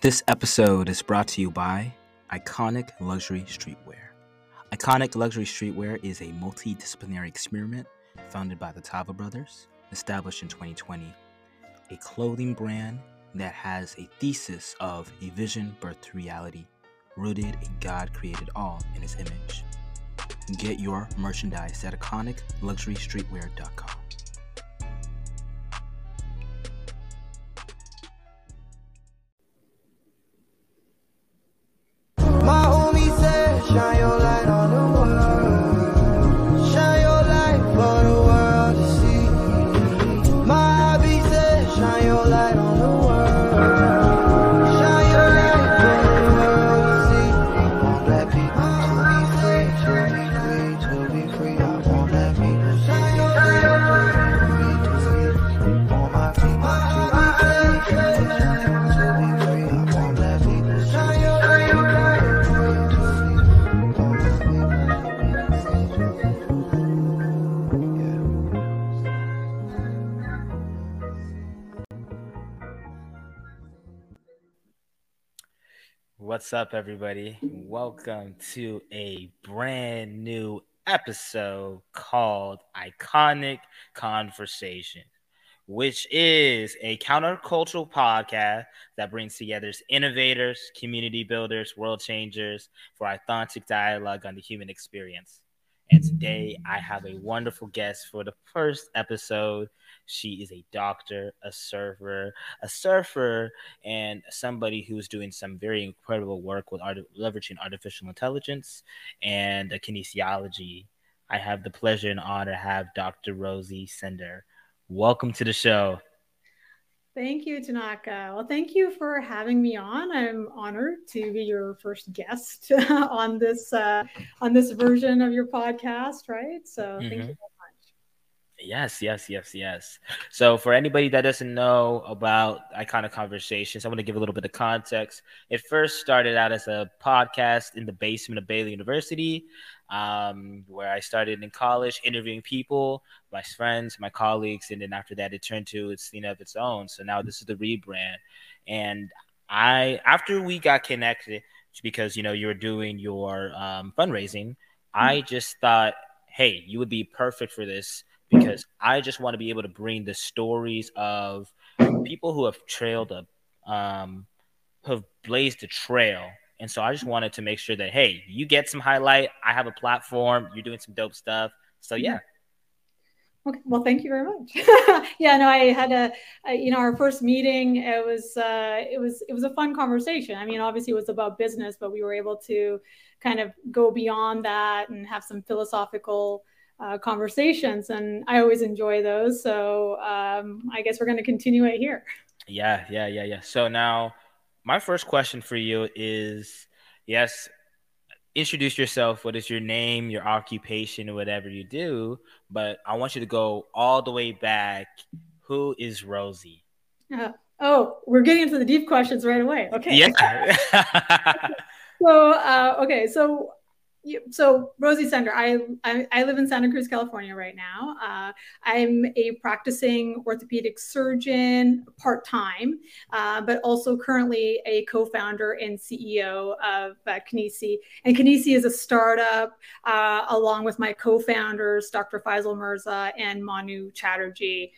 This episode is brought to you by Iconic Luxury Streetwear. Iconic Luxury Streetwear is a multidisciplinary experiment founded by the Tava Brothers, established in 2020, a clothing brand that has a thesis of a vision birthed to reality, rooted in God created all in His image. Get your merchandise at iconicluxurystreetwear.com. Shine your light on the world. Shine your light for the world to see. My hobby says, shine your light on the world. Shine your light for the world to see. I won't let people to be free. I won't let people shine your light to be free. On my feet, to be free. I won't let people shine your light on the world. What's up, everybody? Welcome to a brand new episode called Iconic Conversation, which is a countercultural podcast that brings together innovators, community builders, world changers for authentic dialogue on the human experience. And today I have a wonderful guest for the first episode. She is a doctor, a surfer, and somebody who's doing some very incredible work with leveraging artificial intelligence and kinesiology. I have the pleasure and honor to have Dr. Rosie Sendher. Welcome to the show. Thank you, Tanaka. Well, thank you for having me on. I'm honored to be your first guest on this version of your podcast, right? So thank you. Yes. So for anybody that doesn't know about Iconic Conversations, I want to give a little bit of context. It first started out as a podcast in the basement of Baylor University, where I started in college interviewing people, my friends, my colleagues, and then after that it turned to its scene of its own. So now this is the rebrand. And after we got connected, because you were doing your fundraising, I just thought, hey, you would be perfect for this, because I just want to be able to bring the stories of people who have trailed up, who have blazed the trail. And so I just wanted to make sure that, hey, you get some highlight. I have a platform. You're doing some dope stuff. So, yeah. Okay. Well, thank you very much. I had our first meeting. It was a fun conversation. I mean, obviously it was about business, but we were able to kind of go beyond that and have some philosophical conversations, and I always enjoy those. So I guess we're going to continue it here. Yeah. So now my first question for you is, yes, introduce yourself. What is your name, your occupation, whatever you do? But I want you to go all the way back. Who is Rosie? We're getting into the deep questions right away. Okay. Yeah. So Rosie Sendher, I live in Santa Cruz, California right now. I'm a practicing orthopedic surgeon part-time, but also currently a co-founder and CEO of Kinisi. And Kinisi is a startup along with my co-founders, Dr. Faisal Mirza and Manu Chatterjee.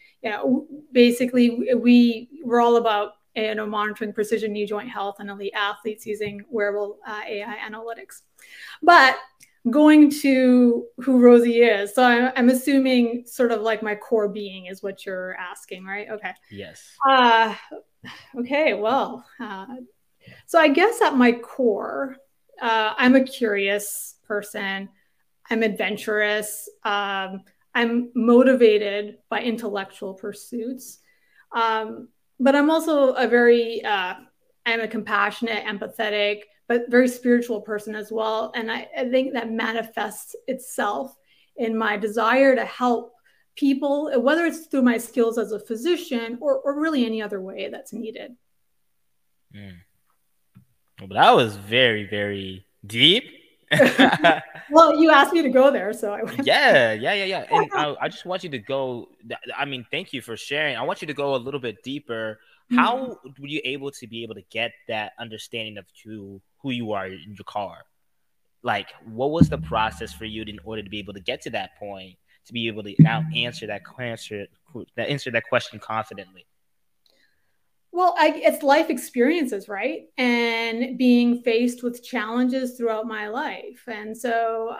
Basically, we're all about monitoring precision knee joint health and elite athletes using wearable AI analytics. But going to who Rosie is, so I'm assuming sort of like my core being is what you're asking, right? Okay. Yes. So I guess at my core, I'm a curious person. I'm adventurous. I'm motivated by intellectual pursuits. But I'm also I'm a compassionate, empathetic, but very spiritual person as well. And I think that manifests itself in my desire to help people, whether it's through my skills as a physician or really any other way that's needed. Well, that was very, very deep. Well, you asked me to go there, so I went. Yeah. And I just want you to go. I mean, thank you for sharing. I want you to go a little bit deeper How were you able to get that understanding of who you are in your car? Like, what was the process for you in order to be able to get to that point, to be able to now answer that question confidently? Well, it's life experiences, right? And being faced with challenges throughout my life. And so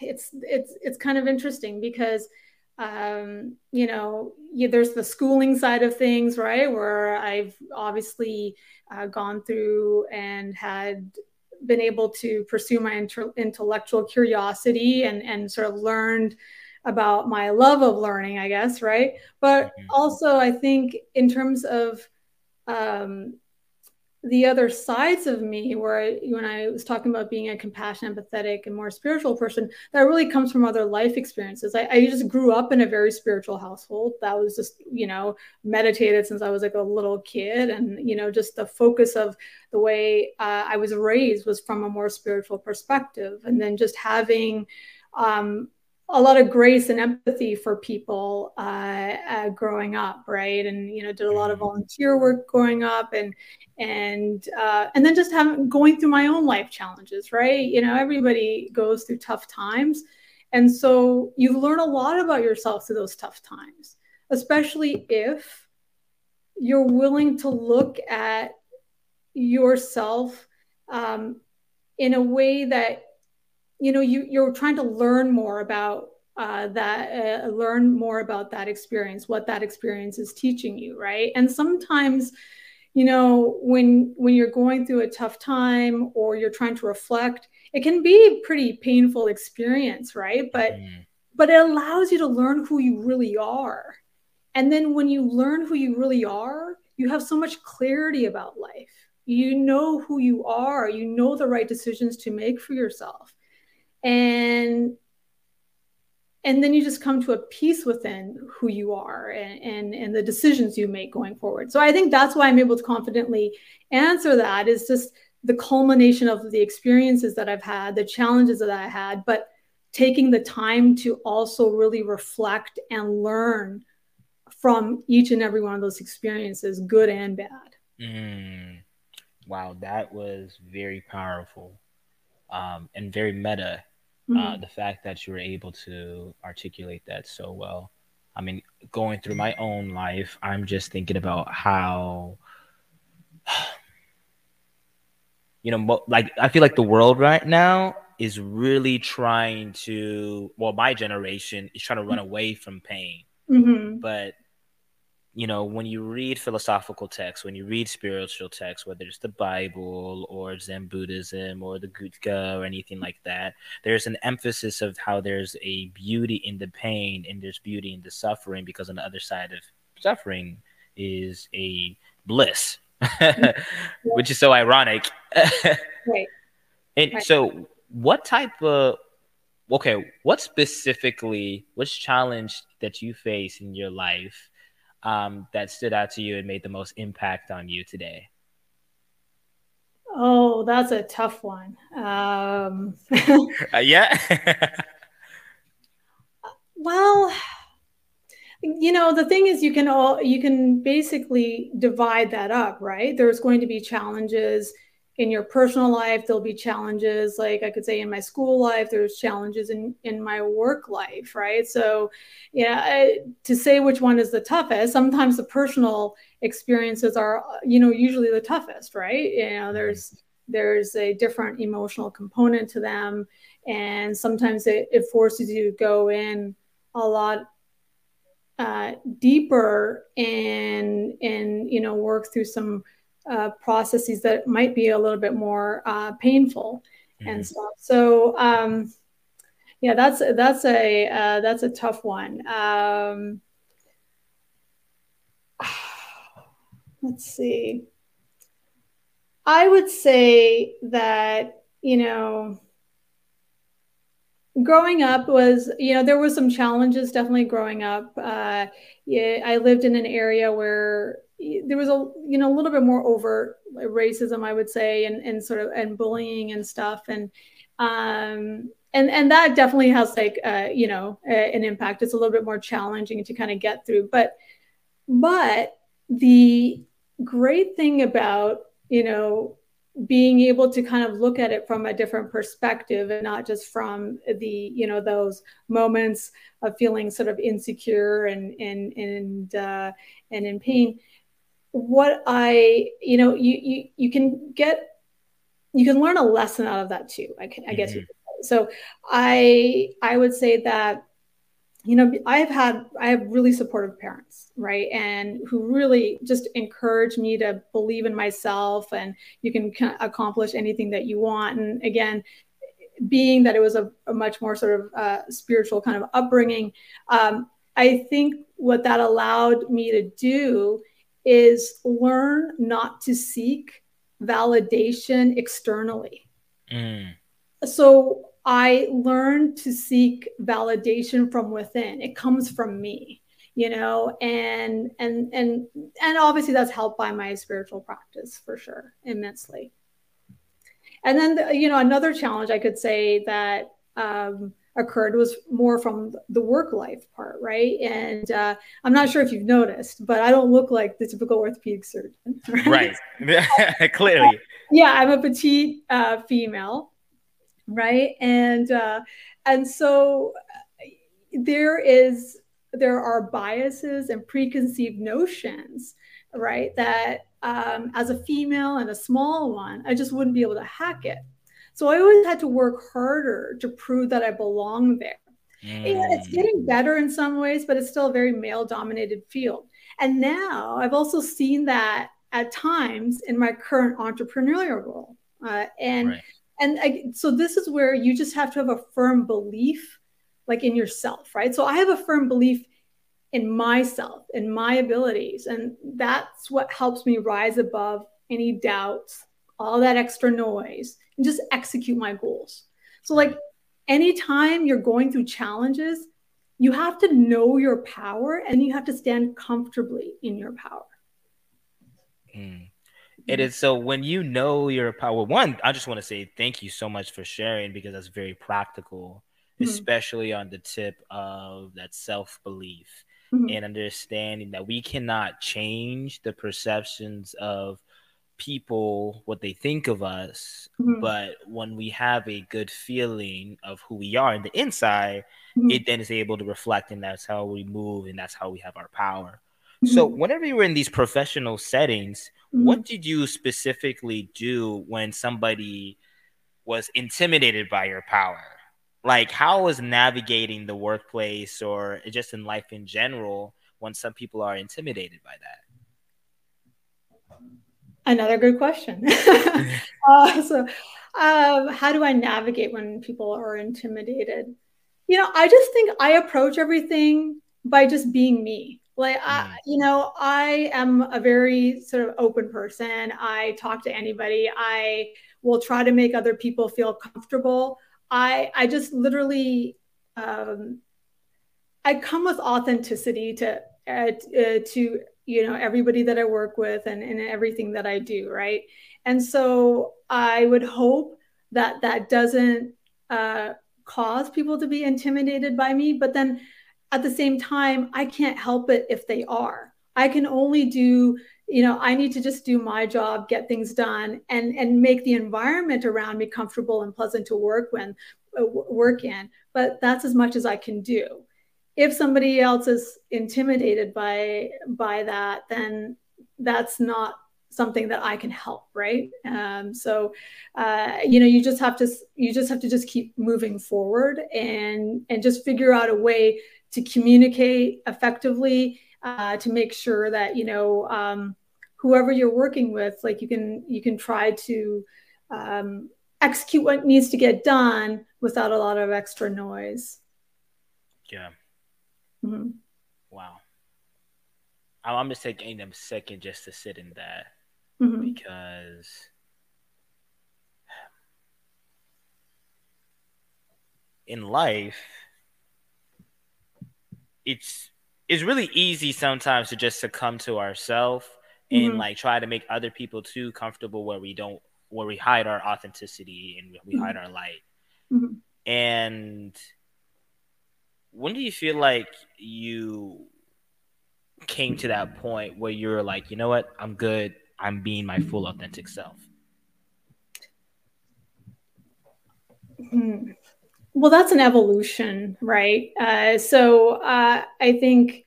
it's kind of interesting because, there's the schooling side of things, right? Where I've obviously gone through and had been able to pursue my intellectual curiosity and sort of learned about my love of learning, I guess, right? But also, I think in terms of the other sides of me, where when I was talking about being a compassionate, empathetic, and more spiritual person, that really comes from other life experiences. I just grew up in a very spiritual household that was just, meditated since I was like a little kid. And, just the focus of the way I was raised was from a more spiritual perspective. And then just having a lot of grace and empathy for people growing up, right? And did a lot of volunteer work growing up, and then just going through my own life challenges, right? Everybody goes through tough times, and so you learn a lot about yourself through those tough times, especially if you're willing to look at yourself in a way that. You're trying to learn more about that experience, what that experience is teaching you, right? And sometimes, when you're going through a tough time or you're trying to reflect, it can be a pretty painful experience, right? But it allows you to learn who you really are. And then when you learn who you really are, you have so much clarity about life. You know who you are. You know the right decisions to make for yourself. And then you just come to a peace within who you are and the decisions you make going forward. So I think that's why I'm able to confidently answer that, is just the culmination of the experiences that I've had, the challenges that I had, but taking the time to also really reflect and learn from each and every one of those experiences, good and bad. Wow, that was very powerful. And very meta, the fact that you were able to articulate that so well. I mean, going through my own life, I'm just thinking about how, I feel like the world right now is really trying to, my generation is trying to run away from pain. Mm-hmm. But, when you read philosophical texts, when you read spiritual texts, whether it's the Bible or Zen Buddhism or the Gutga or anything like that, there's an emphasis of how there's a beauty in the pain and there's beauty in the suffering, because on the other side of suffering is a bliss, which is so ironic. Right. And so which challenge that you face in your life that stood out to you and made the most impact on you today? Oh, that's a tough one. Yeah. Well, the thing is, you can basically divide that up, right? There's going to be challenges in your personal life. There'll be challenges, like I could say, in my school life. There's challenges in my work life, right? So, to say which one is the toughest, sometimes the personal experiences are, usually the toughest, right? There's a different emotional component to them. And sometimes it forces you to go in a lot deeper and work through some processes that might be a little bit more painful and stuff. So that's a tough one. Let's see. I would say that growing up was, there were some challenges definitely growing up. I lived in an area where there was a little bit more overt racism, I would say, and bullying and stuff. And And that definitely has like, an impact. It's a little bit more challenging to kind of get through. But the great thing about, being able to kind of look at it from a different perspective and not just from the, those moments of feeling sort of insecure and in pain. What I, you can learn a lesson out of that too. I guess. Mm-hmm. So I would say that, I have really supportive parents, right? And who really just encourage me to believe in myself, and you can accomplish anything that you want. And again, being that it was a much more sort of spiritual kind of upbringing, I think what that allowed me to do is learn not to seek validation externally. Mm. So I learned to seek validation from within. It comes from me, and obviously that's helped by my spiritual practice for sure, immensely. And then, another challenge I could say that occurred was more from the work life part, right? And I'm not sure if you've noticed, but I don't look like the typical orthopedic surgeon. Right. Clearly. Yeah, I'm a petite female. Right. And so there are biases and preconceived notions, right, that as a female and a small one, I just wouldn't be able to hack it. So I always had to work harder to prove that I belong there. And it's getting better in some ways, but it's still a very male dominated field. And now I've also seen that at times in my current entrepreneurial role. So this is where you just have to have a firm belief, like in yourself, right? So I have a firm belief in myself, in my abilities. And that's what helps me rise above any doubts, all that extra noise, and just execute my goals. So like anytime you're going through challenges, you have to know your power and you have to stand comfortably in your power. Mm. It is. So when you know your power, one, I just want to say thank you so much for sharing, because that's very practical, mm-hmm. especially on the tip of that self-belief mm-hmm. and understanding that we cannot change the perceptions of people, what they think of us. Mm-hmm. But when we have a good feeling of who we are in the inside, mm-hmm. it then is able to reflect, and that's how we move, and that's how we have our power. So whenever you were in these professional settings, mm-hmm. what did you specifically do when somebody was intimidated by your power? Like, how was navigating the workplace or just in life in general when some people are intimidated by that? Another good question. So how do I navigate when people are intimidated? I just think I approach everything by just being me. Like, I am a very sort of open person. I talk to anybody. I will try to make other people feel comfortable. I just literally, I come with authenticity to everybody that I work with and everything that I do. Right. And so I would hope that doesn't cause people to be intimidated by me, but then at the same time, I can't help it if they are. I can only do, I need to just do my job, get things done, and make the environment around me comfortable and pleasant to work in. But that's as much as I can do. If somebody else is intimidated by that, then that's not something that I can help, right? You just have to keep moving forward and just figure out a way to communicate effectively, to make sure that, whoever you're working with, like you can try to execute what needs to get done without a lot of extra noise. Yeah. Mm-hmm. Wow. I'm just taking a second just to sit in that, mm-hmm. because in life, it's really easy sometimes to just succumb to ourselves, mm-hmm. and like try to make other people too comfortable where we hide our authenticity and we mm-hmm. hide our light. Mm-hmm. And when do you feel like you came to that point where you were like, you know what, I'm good. I'm being my full authentic self? Well, that's an evolution, right? So I think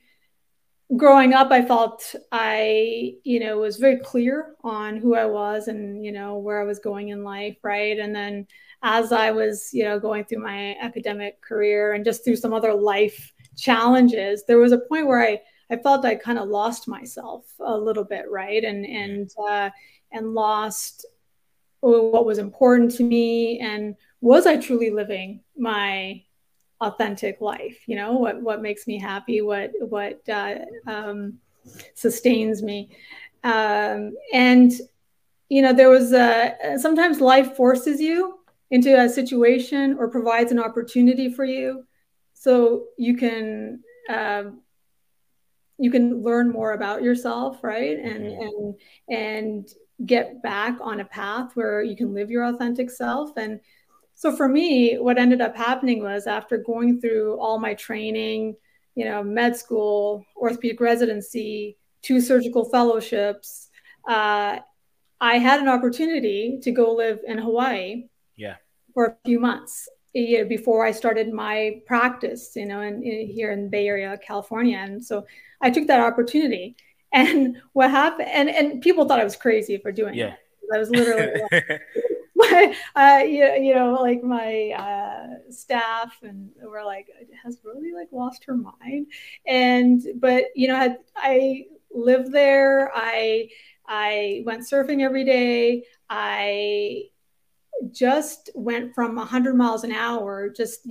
growing up, I felt I, was very clear on who I was and, where I was going in life, right? And then as I was, going through my academic career and just through some other life challenges, there was a point where I felt I kind of lost myself a little bit, right? And lost what was important to me, and was I truly living my authentic life? What makes me happy, what sustains me. There was sometimes life forces you into a situation or provides an opportunity for you so you can learn more about yourself, right? And get back on a path where you can live your authentic self. And so for me, what ended up happening was, after going through all my training, med school, orthopedic residency, 2 surgical fellowships, I had an opportunity to go live in Hawaii for a few months before I started my practice, here in the Bay Area, California. And so I took that opportunity. And what happened, and people thought I was crazy for doing it. I was literally my staff and we're like, has Rosie lost her mind? I lived there. I went surfing every day. I just went from 100 miles an hour, just,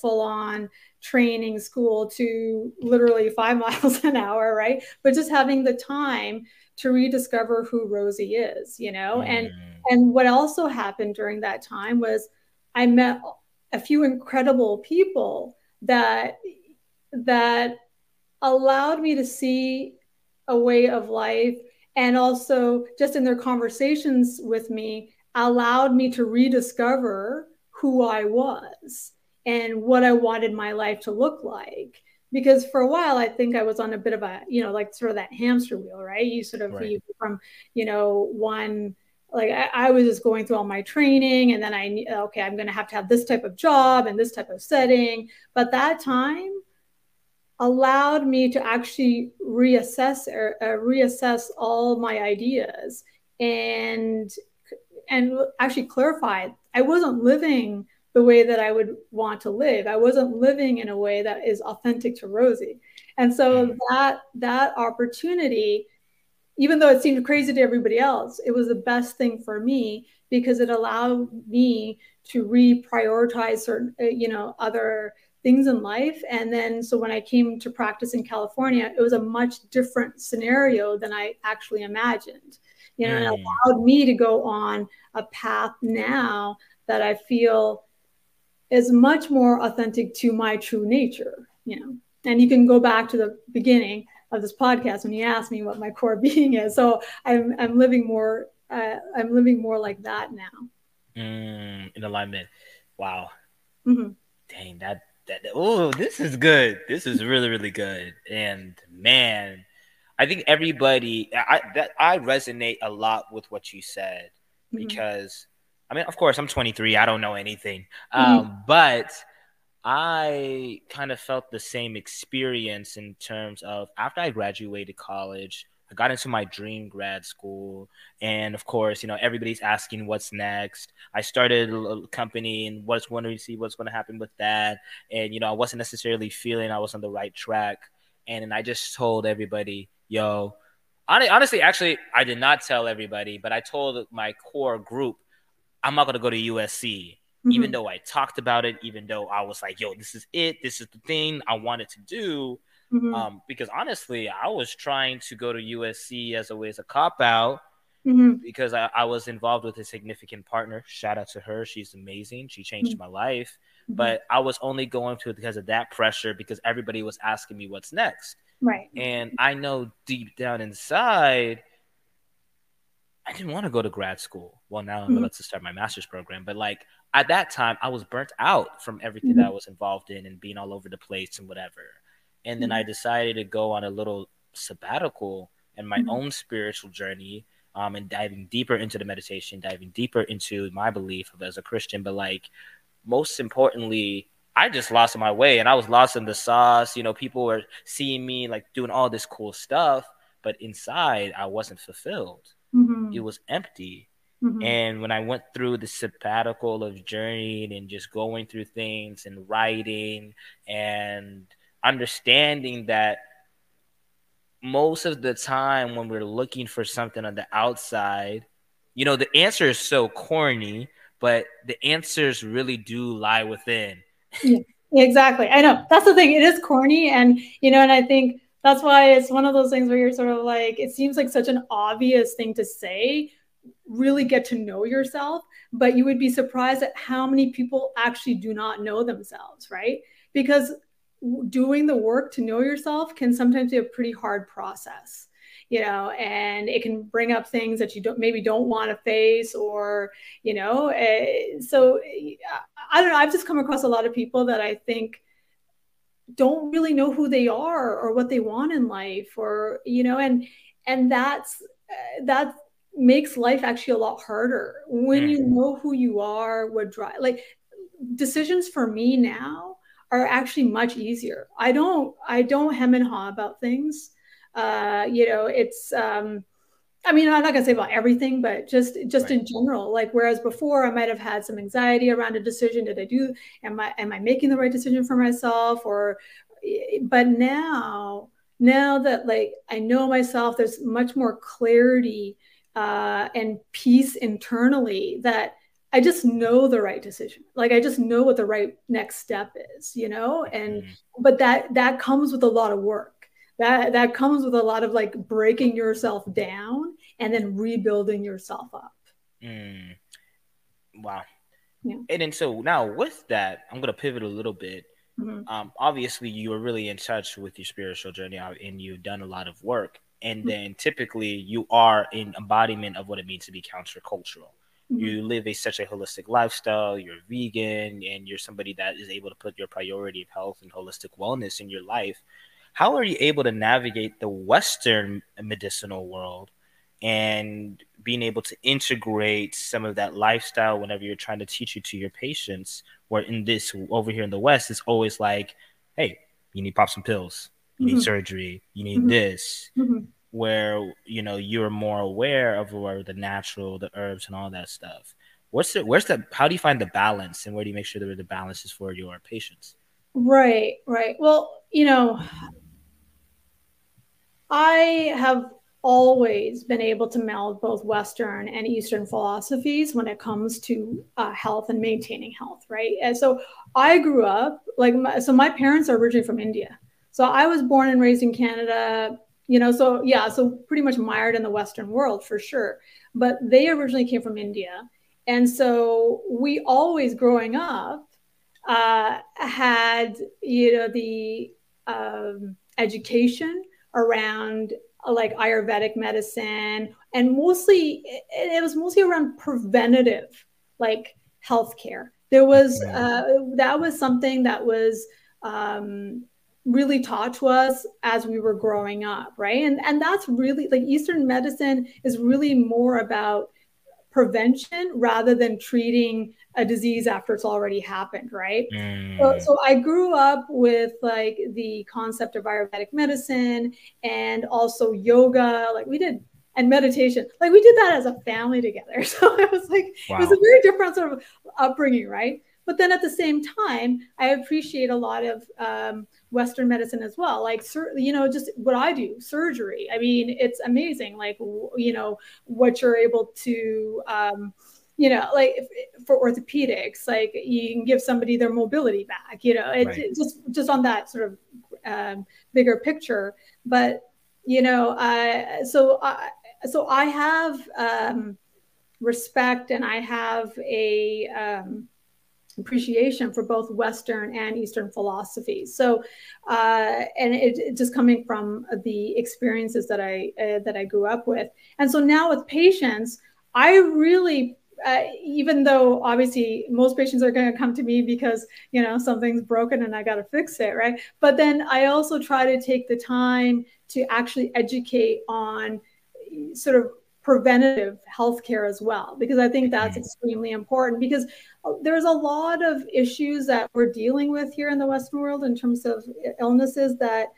full on training school, to literally 5 miles an hour. Right. But just having the time to rediscover who Rosie is, And what also happened during that time was I met a few incredible people that allowed me to see a way of life, and also just in their conversations with me, allowed me to rediscover who I was and what I wanted my life to look like. Because for a while, I think I was on a bit of a, sort of that hamster wheel, right? You sort of leave from, one. I was just going through all my training, and then I'm going to have this type of job and this type of setting. But that time allowed me to actually reassess reassess all my ideas and actually clarify. I wasn't living the way that I would want to live. I wasn't living in a way that is authentic to Rosie. And so that opportunity, even though it seemed crazy to everybody else, it was the best thing for me, because it allowed me to reprioritize certain, other things in life. And then, so when I came to practice in California, it was a much different scenario than I actually imagined, and it allowed me to go on a path now that I feel is much more authentic to my true nature, and you can go back to the beginning of this podcast when you asked me what my core being is. So I'm living more like that now. In alignment. Wow. Mm-hmm. Dang, that oh, this is good. This is really, really good. And man, I think everybody I resonate a lot with what you said, because I mean, of course, I'm 23. I don't know anything, but I kind of felt the same experience in terms of, after I graduated college, I got into my dream grad school. And of course, everybody's asking what's next. I started a company and was wondering to see what's going to happen with that. And, I wasn't necessarily feeling I was on the right track. And I just told everybody, I did not tell everybody, but I told my core group, I'm not going to go to USC. Even though I talked about it, even though I was like, this is it. This is the thing I wanted to do. Because honestly, I was trying to go to USC as a way as a cop-out, because I was involved with a significant partner. Shout out to her. She's amazing. She changed my life. But I was only going to it because of that pressure, because everybody was asking me what's next. Right. And I know deep down inside, I didn't want to go to grad school. Well, now I'm about to start my master's program. But like at that time, I was burnt out from everything that I was involved in and being all over the place and whatever. And then I decided to go on a little sabbatical and my own spiritual journey, and diving deeper into the meditation, diving deeper into my belief as a Christian. But like, most importantly, I just lost my way and I was lost in the sauce. You know, people were seeing me like doing all this cool stuff, but inside I wasn't fulfilled. It was empty. And when I went through the sabbatical of journeying and just going through things and writing and understanding that most of the time when we're looking for something on the outside, you know, the answer is so corny, but the answers really do lie within. Yeah, exactly. I know. That's the thing. It is corny. And, you know, and I think that's why it's one of those things where you're sort of like, it seems like such an obvious thing to say, really get to know yourself, but you would be surprised at how many people actually do not know themselves, right? Because doing the work to know yourself can sometimes be a pretty hard process, you know, and it can bring up things that you don't want to face, or, you know, so I don't know. I've just come across a lot of people that I think don't really know who they are or what they want in life, or, you know, and that makes life actually a lot harder when you know who you are, what drive, like decisions for me now are actually much easier. I don't hem and haw about things. You know, it's, I mean, I'm not gonna say about everything, but just right. In general, like, whereas before I might've had some anxiety around a decision. Am I making the right decision for myself? But now that like, I know myself, there's much more clarity and peace internally that I just know the right decision. Like, I just know what the right next step is, you know? But that comes with a lot of work. That comes with a lot of like breaking yourself down and then rebuilding yourself up. Wow. Yeah. And then so now with that, I'm going to pivot a little bit. Obviously, you were really in touch with your spiritual journey and you've done a lot of work. And then typically you are an embodiment of what it means to be countercultural. You live such a holistic lifestyle, you're vegan, and you're somebody that is able to put your priority of health and holistic wellness in your life. How are you able to navigate the Western medicinal world and being able to integrate some of that lifestyle whenever you're trying to teach it to your patients, where over here in the West, it's always like, hey, you need pop some pills, you need surgery, you need this, where, you know, you're more aware of where the natural, the herbs and all that stuff. How do you find the balance, and where do you make sure that the balance is for your patients? Right. Well, you know, I have always been able to meld both Western and Eastern philosophies when it comes to health and maintaining health, right? And so I grew up, my parents are originally from India. So I was born and raised in Canada, you know, so pretty much mired in the Western world for sure. But they originally came from India. And so we always, growing up, had, you know, the education around like Ayurvedic medicine, and mostly it was mostly around preventative, like healthcare. There was that was something that was really taught to us as we were growing up, right? And that's really like Eastern medicine is really more about prevention rather than treating a disease after it's already happened, right? So I grew up with like the concept of Ayurvedic medicine and also yoga, and meditation. Like we did that as a family together. So it was like, wow. It was a very different sort of upbringing, right? But then at the same time, I appreciate a lot of Western medicine as well. Like, you know, just what I do, surgery. I mean, it's amazing, like, you know, what you're able to, you know, like for orthopedics, like you can give somebody their mobility back, you know, it's just on that sort of bigger picture. But, you know, so I have respect, and I have a appreciation for both Western and Eastern philosophies. So, and it just coming from the experiences that I grew up with. And so now with patients, I really, even though obviously most patients are going to come to me because, you know, something's broken and I got to fix it, right? But then I also try to take the time to actually educate on sort of preventative healthcare as well, because I think that's extremely important, because there's a lot of issues that we're dealing with here in the Western world in terms of illnesses that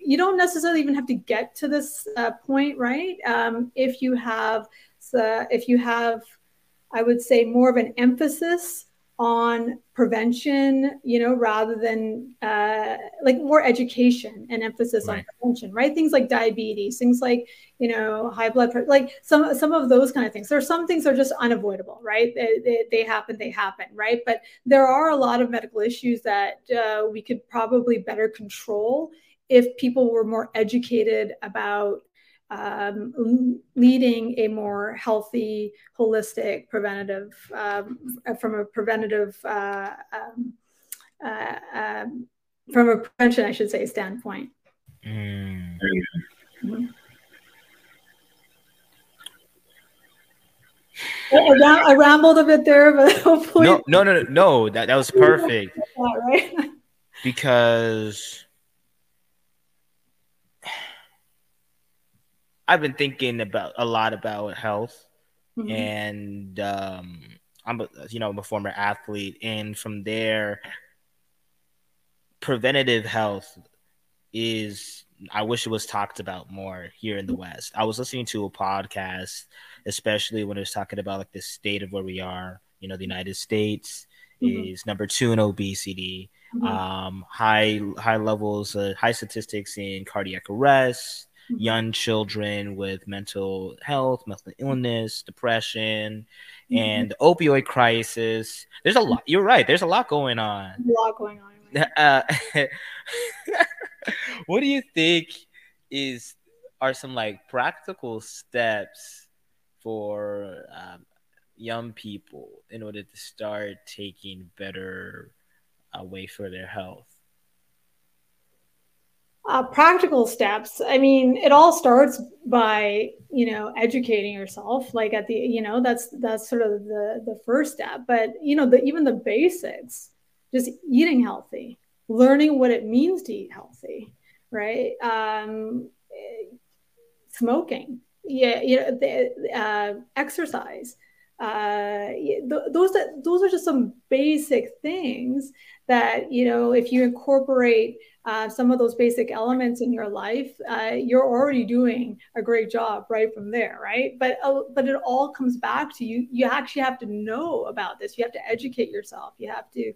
you don't necessarily even have to get to this point, right? If you have, I would say, more of an emphasis on prevention, you know, rather than like more education and emphasis on prevention, right? Things like diabetes, things like, you know, high blood pressure, like some of those kind of things. There are some things that are just unavoidable, right? They happen, right? But there are a lot of medical issues that we could probably better control if people were more educated about leading a more healthy, holistic, preventative, from a prevention, I should say, standpoint. Mm-hmm. I rambled a bit there, but hopefully. No. That was perfect. Right? Because I've been thinking a lot about health, mm-hmm. and I'm a former athlete, and from there, preventative health is, I wish it was talked about more here in the West. I was listening to a podcast, especially when it was talking about like the state of where we are. You know, the United States mm-hmm. is number 2 in obesity, mm-hmm. High levels, high statistics in cardiac arrest. Young children with mental health, mental illness, depression, mm-hmm. and the opioid crisis. There's a lot. You're right. There's a lot going on. What do you think are some like practical steps for young people in order to start taking better way for their health? Practical steps. I mean, it all starts by, you know, educating yourself, like at the, you know, that's sort of the first step, but you know, even the basics, just eating healthy, learning what it means to eat healthy, right? Smoking, exercise, those are just some basic things that, you know, if you incorporate some of those basic elements in your life, you're already doing a great job right from there, right? But it all comes back to you. You actually have to know about this. You have to educate yourself. You have to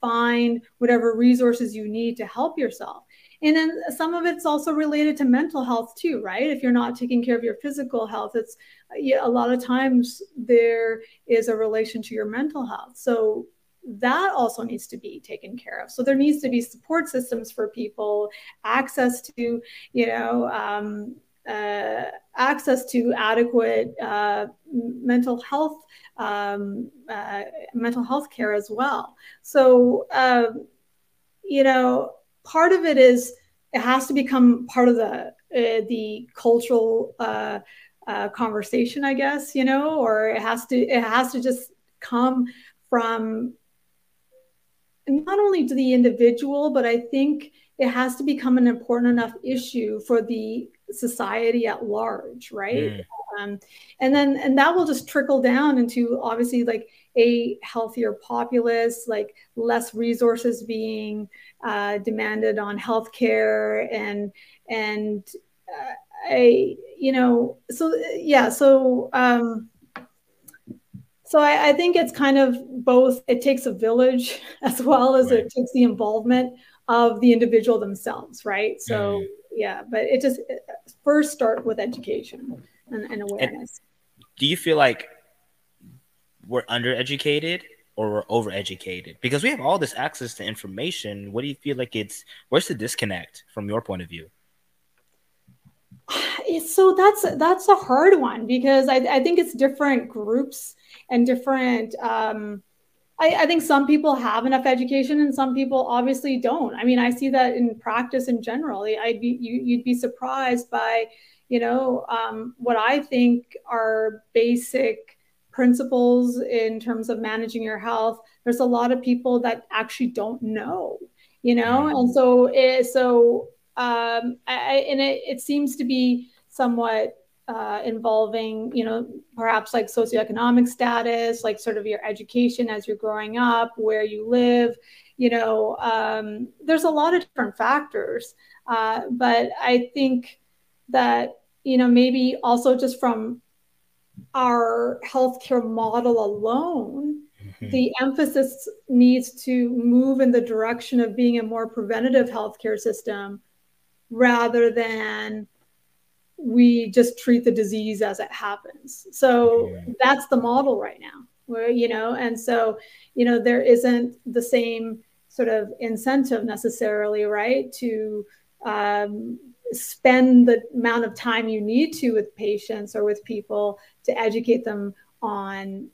find whatever resources you need to help yourself. And then some of it's also related to mental health too, right? If you're not taking care of your physical health, it's a lot of times there is a relation to your mental health. So that also needs to be taken care of. So there needs to be support systems for people, access to adequate mental health care as well. So, you know, part of it is it has to become part of the cultural conversation, I guess, you know, or it has to just come from not only to the individual, but I think it has to become an important enough issue for the society at large, right? Mm. And that will just trickle down into obviously like a healthier populace, like less resources being demanded on healthcare So I think it's kind of both. It takes a village as well as it takes the involvement of the individual themselves, right? So but it just first start with education and awareness. And do you feel like we're undereducated or we're overeducated? Because we have all this access to information. What do you feel like where's the disconnect from your point of view? So that's a hard one because I think it's different groups and different I think some people have enough education and some people obviously don't. I mean, I see that in practice in general. You'd be surprised by, what I think are basic principles in terms of managing your health. There's a lot of people that actually don't know, and so it seems to be somewhat involving, perhaps like socioeconomic status, like sort of your education as you're growing up, where you live, there's a lot of different factors. But I think that, maybe also just from our healthcare model alone, the emphasis needs to move in the direction of being a more preventative healthcare system rather than we just treat the disease as it happens. So that's the model right now, where, and so, there isn't the same sort of incentive necessarily, right, to spend the amount of time you need to with patients or with people to educate them on,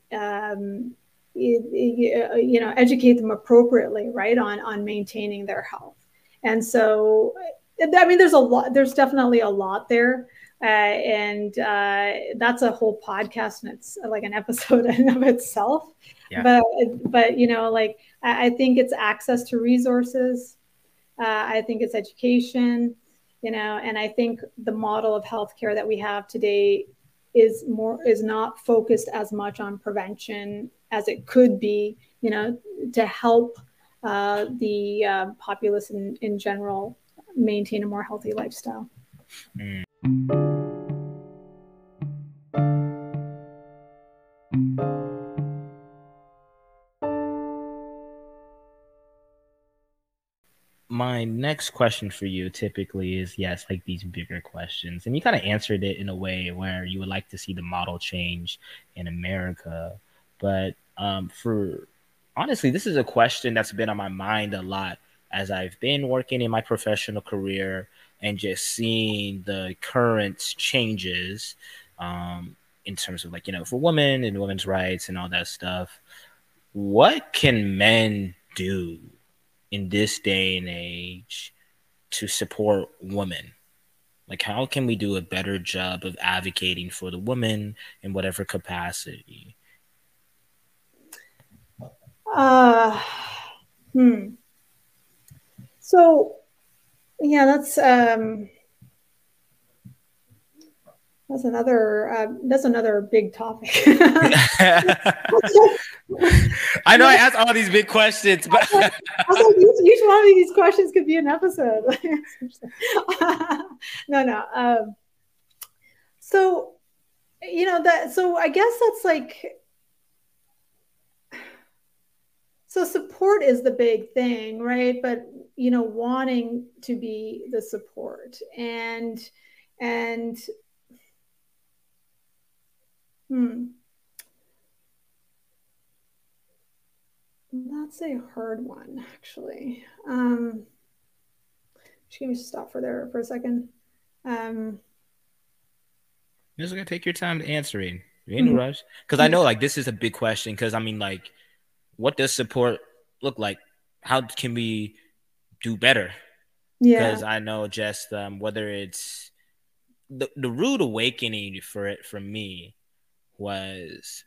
educate them appropriately, right, on maintaining their health. And so, I mean, there's definitely a lot there. And that's a whole podcast, and it's like an episode in of itself. Yeah. But, I think it's access to resources. I think it's education, and I think the model of healthcare that we have today is not focused as much on prevention as it could be, to help the populace in general maintain a more healthy lifestyle. My next question for you typically is, yes, like these bigger questions, and you kind of answered it in a way where you would like to see the model change in America, but honestly, this is a question that's been on my mind a lot as I've been working in my professional career and just seeing the current changes in terms of for women and women's rights and all that stuff. What can men do in this day and age to support women? Like, how can we do a better job of advocating for the woman in whatever capacity? So, yeah, that's another big topic. I know I asked all these big questions, but I was like, each one of these questions could be an episode. No. So I guess that's like. So support is the big thing, right? But, wanting to be the support and that's a hard one, actually. Excuse me, stop for a second. This is going to take your time to answering. You ain't in a rush. Because I know, this is a big question. Because, what does support look like? How can we do better? Yeah. Because I know just whether it's the rude awakening for me was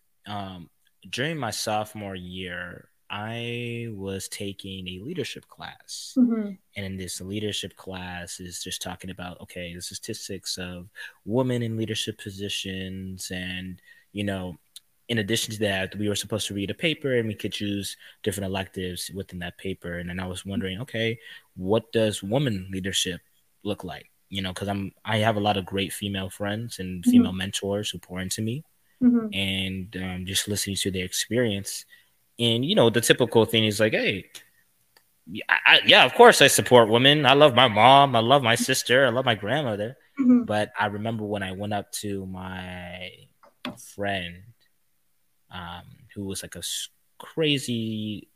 during my sophomore year, I was taking a leadership class. Mm-hmm. And in this leadership class is just talking about, the statistics of women in leadership positions and, in addition to that, we were supposed to read a paper and we could choose different electives within that paper. And then I was wondering, what does woman leadership look like? Because I have a lot of great female friends and female mentors who pour into me and just listening to their experience. And, the typical thing is like, hey, yeah, of course I support women. I love my mom. I love my sister. I love my grandmother. Mm-hmm. But I remember when I went up to my friend, who was like a crazy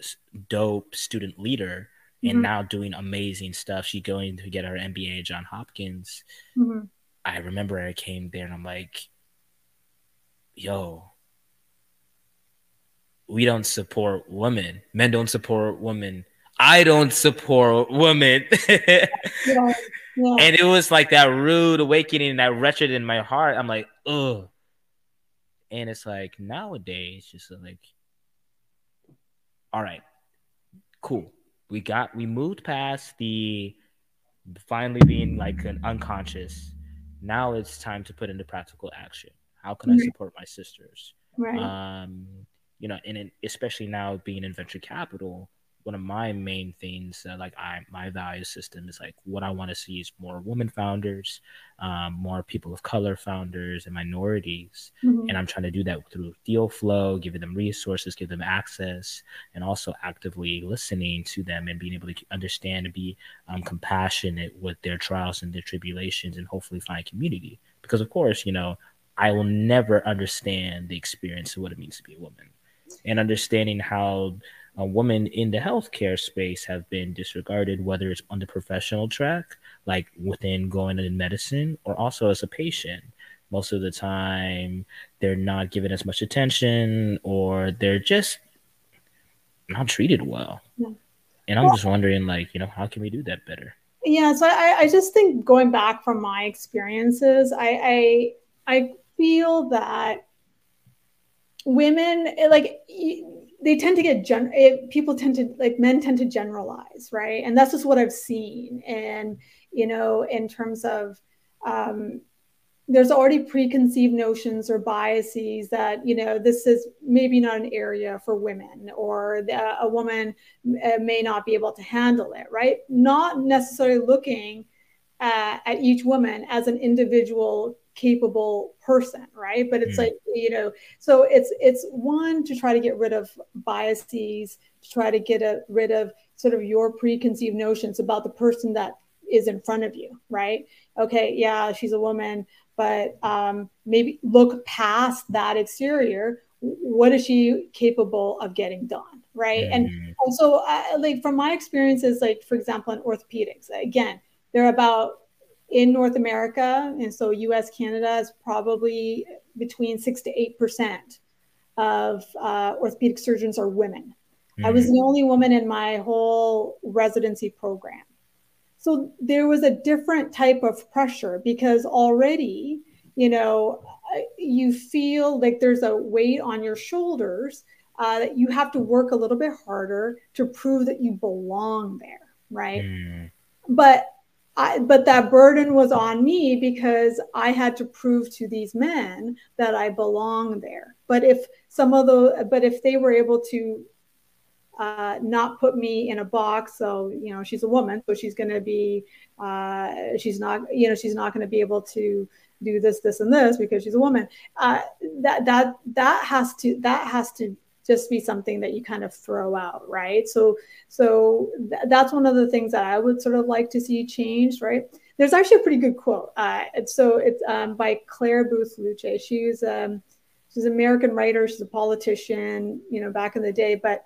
dope student leader and now doing amazing stuff. She's going to get her MBA at Johns Hopkins. Mm-hmm. I remember I came there and I'm like, yo, we don't support women. Men don't support women. I don't support women. Yeah. Yeah. And it was like that rude awakening, that wretched in my heart. I'm like, ugh. And it's like nowadays, just like, all right, cool. We moved past the finally being like an unconscious. Now it's time to put into practical action. How can I support my sisters? Right. You know, and especially now being in venture capital, one of my main things, my value system is like what I want to see is more women founders, more people of color founders and minorities. Mm-hmm. And I'm trying to do that through deal flow, giving them resources, give them access, and also actively listening to them and being able to understand and be compassionate with their trials and their tribulations and hopefully find community. Because of course, you know, I will never understand the experience of what it means to be a woman and understanding how women in the healthcare space have been disregarded, whether it's on the professional track, like within going into medicine, or also as a patient. Most of the time, they're not given as much attention, or they're just not treated well. Yeah. And I'm just wondering, like, you know, how can we do that better? Yeah, so I just think going back from my experiences, I feel that women, like, they tend to get men tend to generalize, right? And that's just what I've seen. And, you know, in terms of there's already preconceived notions or biases that, you know, this is maybe not an area for women, or a woman may not be able to handle it, right? Not necessarily looking at each woman as an individual capable person, right? But it's like, you know, so it's one to try to get rid of biases, to try to get rid of sort of your preconceived notions about the person that is in front of you, right? Okay, yeah, she's a woman, but maybe look past that exterior. What is she capable of getting done, right? Mm-hmm. And so, like from my experiences, like for example, in orthopedics, again, they're about in North America, and so U.S., Canada is probably between 6 to 8% of orthopedic surgeons are women. Mm-hmm. I was the only woman in my whole residency program. So there was a different type of pressure because already, you know, you feel like there's a weight on your shoulders that you have to work a little bit harder to prove that you belong there, right? Mm-hmm. But that burden was on me because I had to prove to these men that I belong there. But if they were able to not put me in a box, so, you know, she's a woman, so she's going to be, she's not going to be able to do this, this, and this because she's a woman. That has to just be something that you kind of throw out, right? So that's one of the things that I would sort of like to see changed, right? There's actually a pretty good quote. It's by Claire Booth Luce. She's an American writer. She's a politician, you know, back in the day. But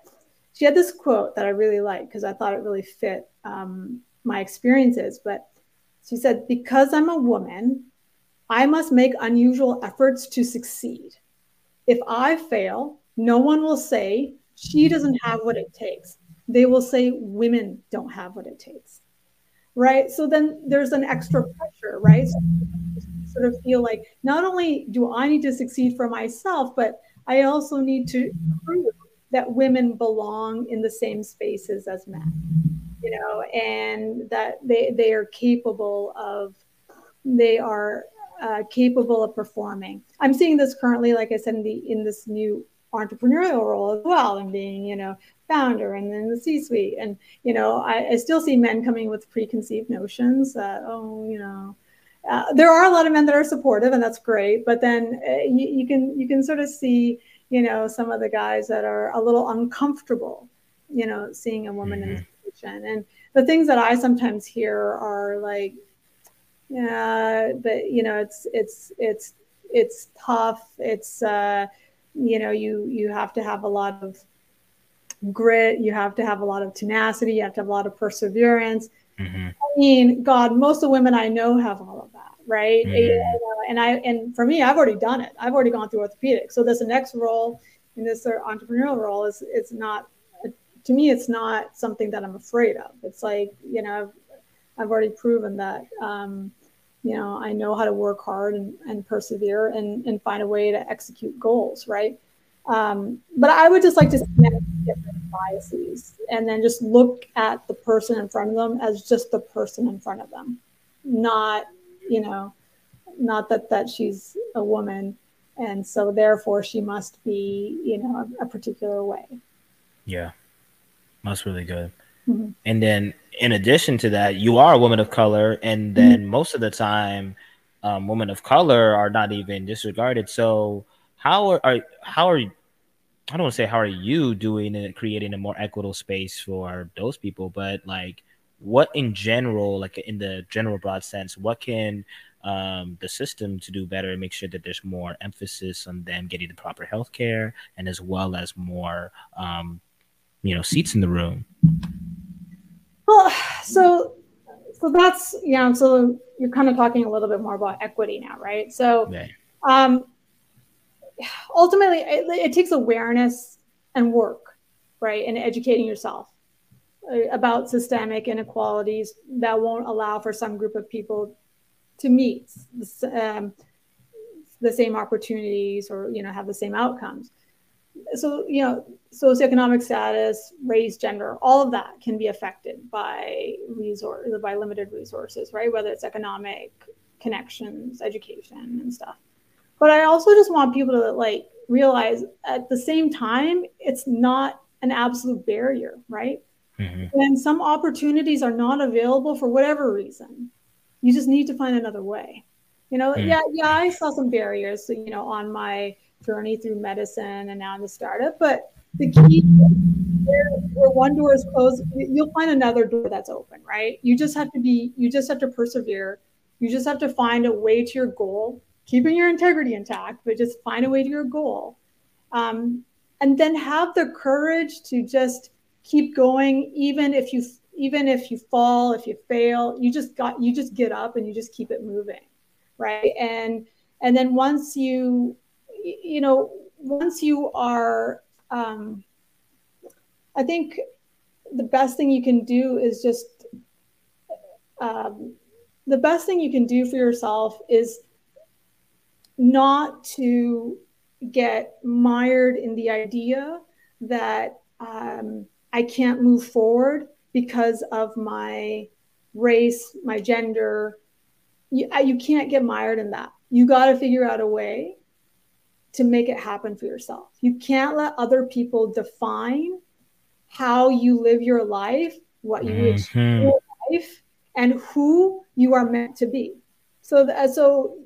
she had this quote that I really liked because I thought it really fit my experiences. But she said, "Because I'm a woman, I must make unusual efforts to succeed. If I fail, no one will say she doesn't have what it takes. They will say women don't have what it takes." Right? So then there's an extra pressure, right? So I sort of feel like not only do I need to succeed for myself, but I also need to prove that women belong in the same spaces as men, you know, and that they are capable of performing. I'm seeing this currently, like I said, in this new entrepreneurial role as well, and being, you know, founder and then the C-suite. And, you know, I still see men coming with preconceived notions that, there are a lot of men that are supportive and that's great. But then you can sort of see, you know, some of the guys that are a little uncomfortable, you know, seeing a woman in the position. And the things that I sometimes hear are like, yeah, but, you know, it's tough. It's, you know, you have to have a lot of grit. You have to have a lot of tenacity. You have to have a lot of perseverance. Mm-hmm. I mean, God, most of the women I know have all of that, right? Mm-hmm. And for me, I've already done it. I've already gone through orthopedics. So that's the next role. in this sort of entrepreneurial role is it's not, to me, it's not something that I'm afraid of. It's like, you know, I've already proven that, you know, I know how to work hard and persevere and find a way to execute goals, right? But I would just like to see different biases and then just look at the person in front of them as just the person in front of them, not, you know, not that, that she's a woman and so therefore she must be, you know, a particular way. Yeah, that's really good. Mm-hmm. And then in addition to that, you are a woman of color, and then mm-hmm. most of the time women of color are not even disregarded. So how are you, I don't want to say how are you doing and creating a more equitable space for those people, but like what in general, like in the general broad sense, what can the system to do better and make sure that there's more emphasis on them getting the proper healthcare and as well as more, you know, seats in the room? Well, so that's, you know, so you're kind of talking a little bit more about equity now, right? So yeah. Ultimately, it takes awareness and work, right? And educating yourself about systemic inequalities that won't allow for some group of people to meet the same opportunities or, you know, have the same outcomes. So, you know, socioeconomic status, race, gender, all of that can be affected by limited resources, right? Whether it's economic connections, education and stuff. But I also just want people to like realize at the same time, it's not an absolute barrier, right? Mm-hmm. And some opportunities are not available for whatever reason. You just need to find another way. You know, mm-hmm. yeah, I saw some barriers, you know, on my journey through medicine and now in the startup, but the key where one door is closed, you'll find another door that's open, right? You just have to persevere. You just have to find a way to your goal, keeping your integrity intact, but just find a way to your goal. And then have the courage to just keep going. Even if you fall, if you fail, you just get up and you just keep it moving. Right. And then once you are, I think the best thing you can do is just, the best thing you can do for yourself is not to get mired in the idea that I can't move forward because of my race, my gender. You can't get mired in that. You got to figure out a way to make it happen for yourself. You can't let other people define how you live your life, what you mm-hmm. achieve in your life, and who you are meant to be. So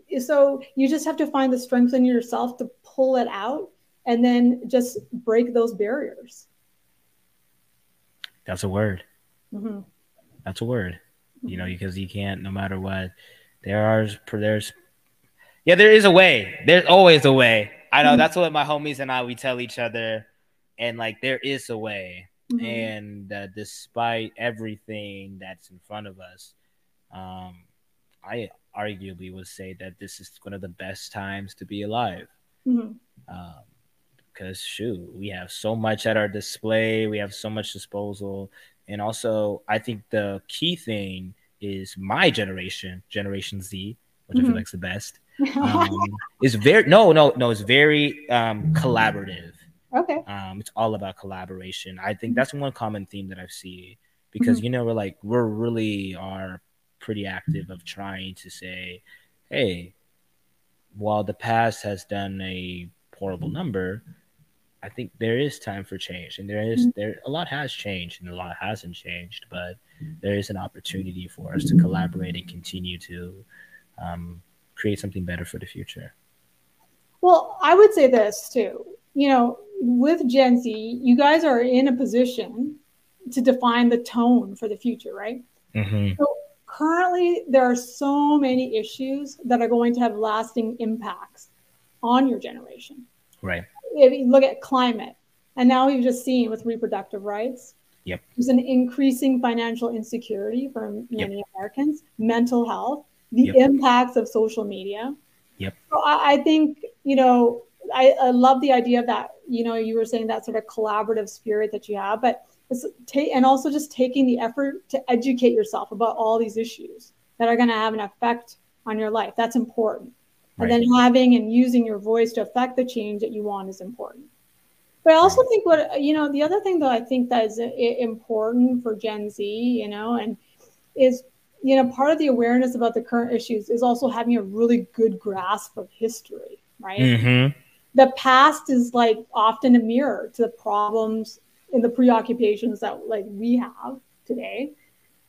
you just have to find the strength in yourself to pull it out and then just break those barriers. That's a word. Mm-hmm. That's a word, you know, because you can't, no matter what, there is a way. There's always a way. I know mm-hmm. that's what my homies and I, we tell each other, and like, there is a way. Mm-hmm. And despite everything that's in front of us, I arguably would say that this is one of the best times to be alive. Mm-hmm. Because shoot, we have so much at our display, we have so much disposal. And also I think the key thing is my generation Z, which mm-hmm. I feel like's the best, is very collaborative. Okay. It's all about collaboration. I think that's one common theme that I've seen, because mm-hmm. you know, we're really are pretty active of trying to say, hey, while the past has done a horrible number, I think there is time for change, and there a lot has changed and a lot hasn't changed, but there is an opportunity for us to collaborate and continue to create something better for the future. Well, I would say this too, you know, with Gen Z, you guys are in a position to define the tone for the future, right? Mm-hmm. So currently, there are so many issues that are going to have lasting impacts on your generation. Right. If you look at climate, and now we've just seen with reproductive rights, yep. there's an increasing financial insecurity for many yep. Americans, mental health, the yep. impacts of social media. Yep. So I think, you know, I love the idea of that, you know, you were saying that sort of collaborative spirit that you have, but it's and also just taking the effort to educate yourself about all these issues that are going to have an effect on your life. That's important. Right. And then having and using your voice to affect the change that you want is important. But I also think what, you know, the other thing that I think that is important for Gen Z, you know, and is, you know, part of the awareness about the current issues is also having a really good grasp of history, right? Mm-hmm. The past is like often a mirror to the problems and the preoccupations that like we have today.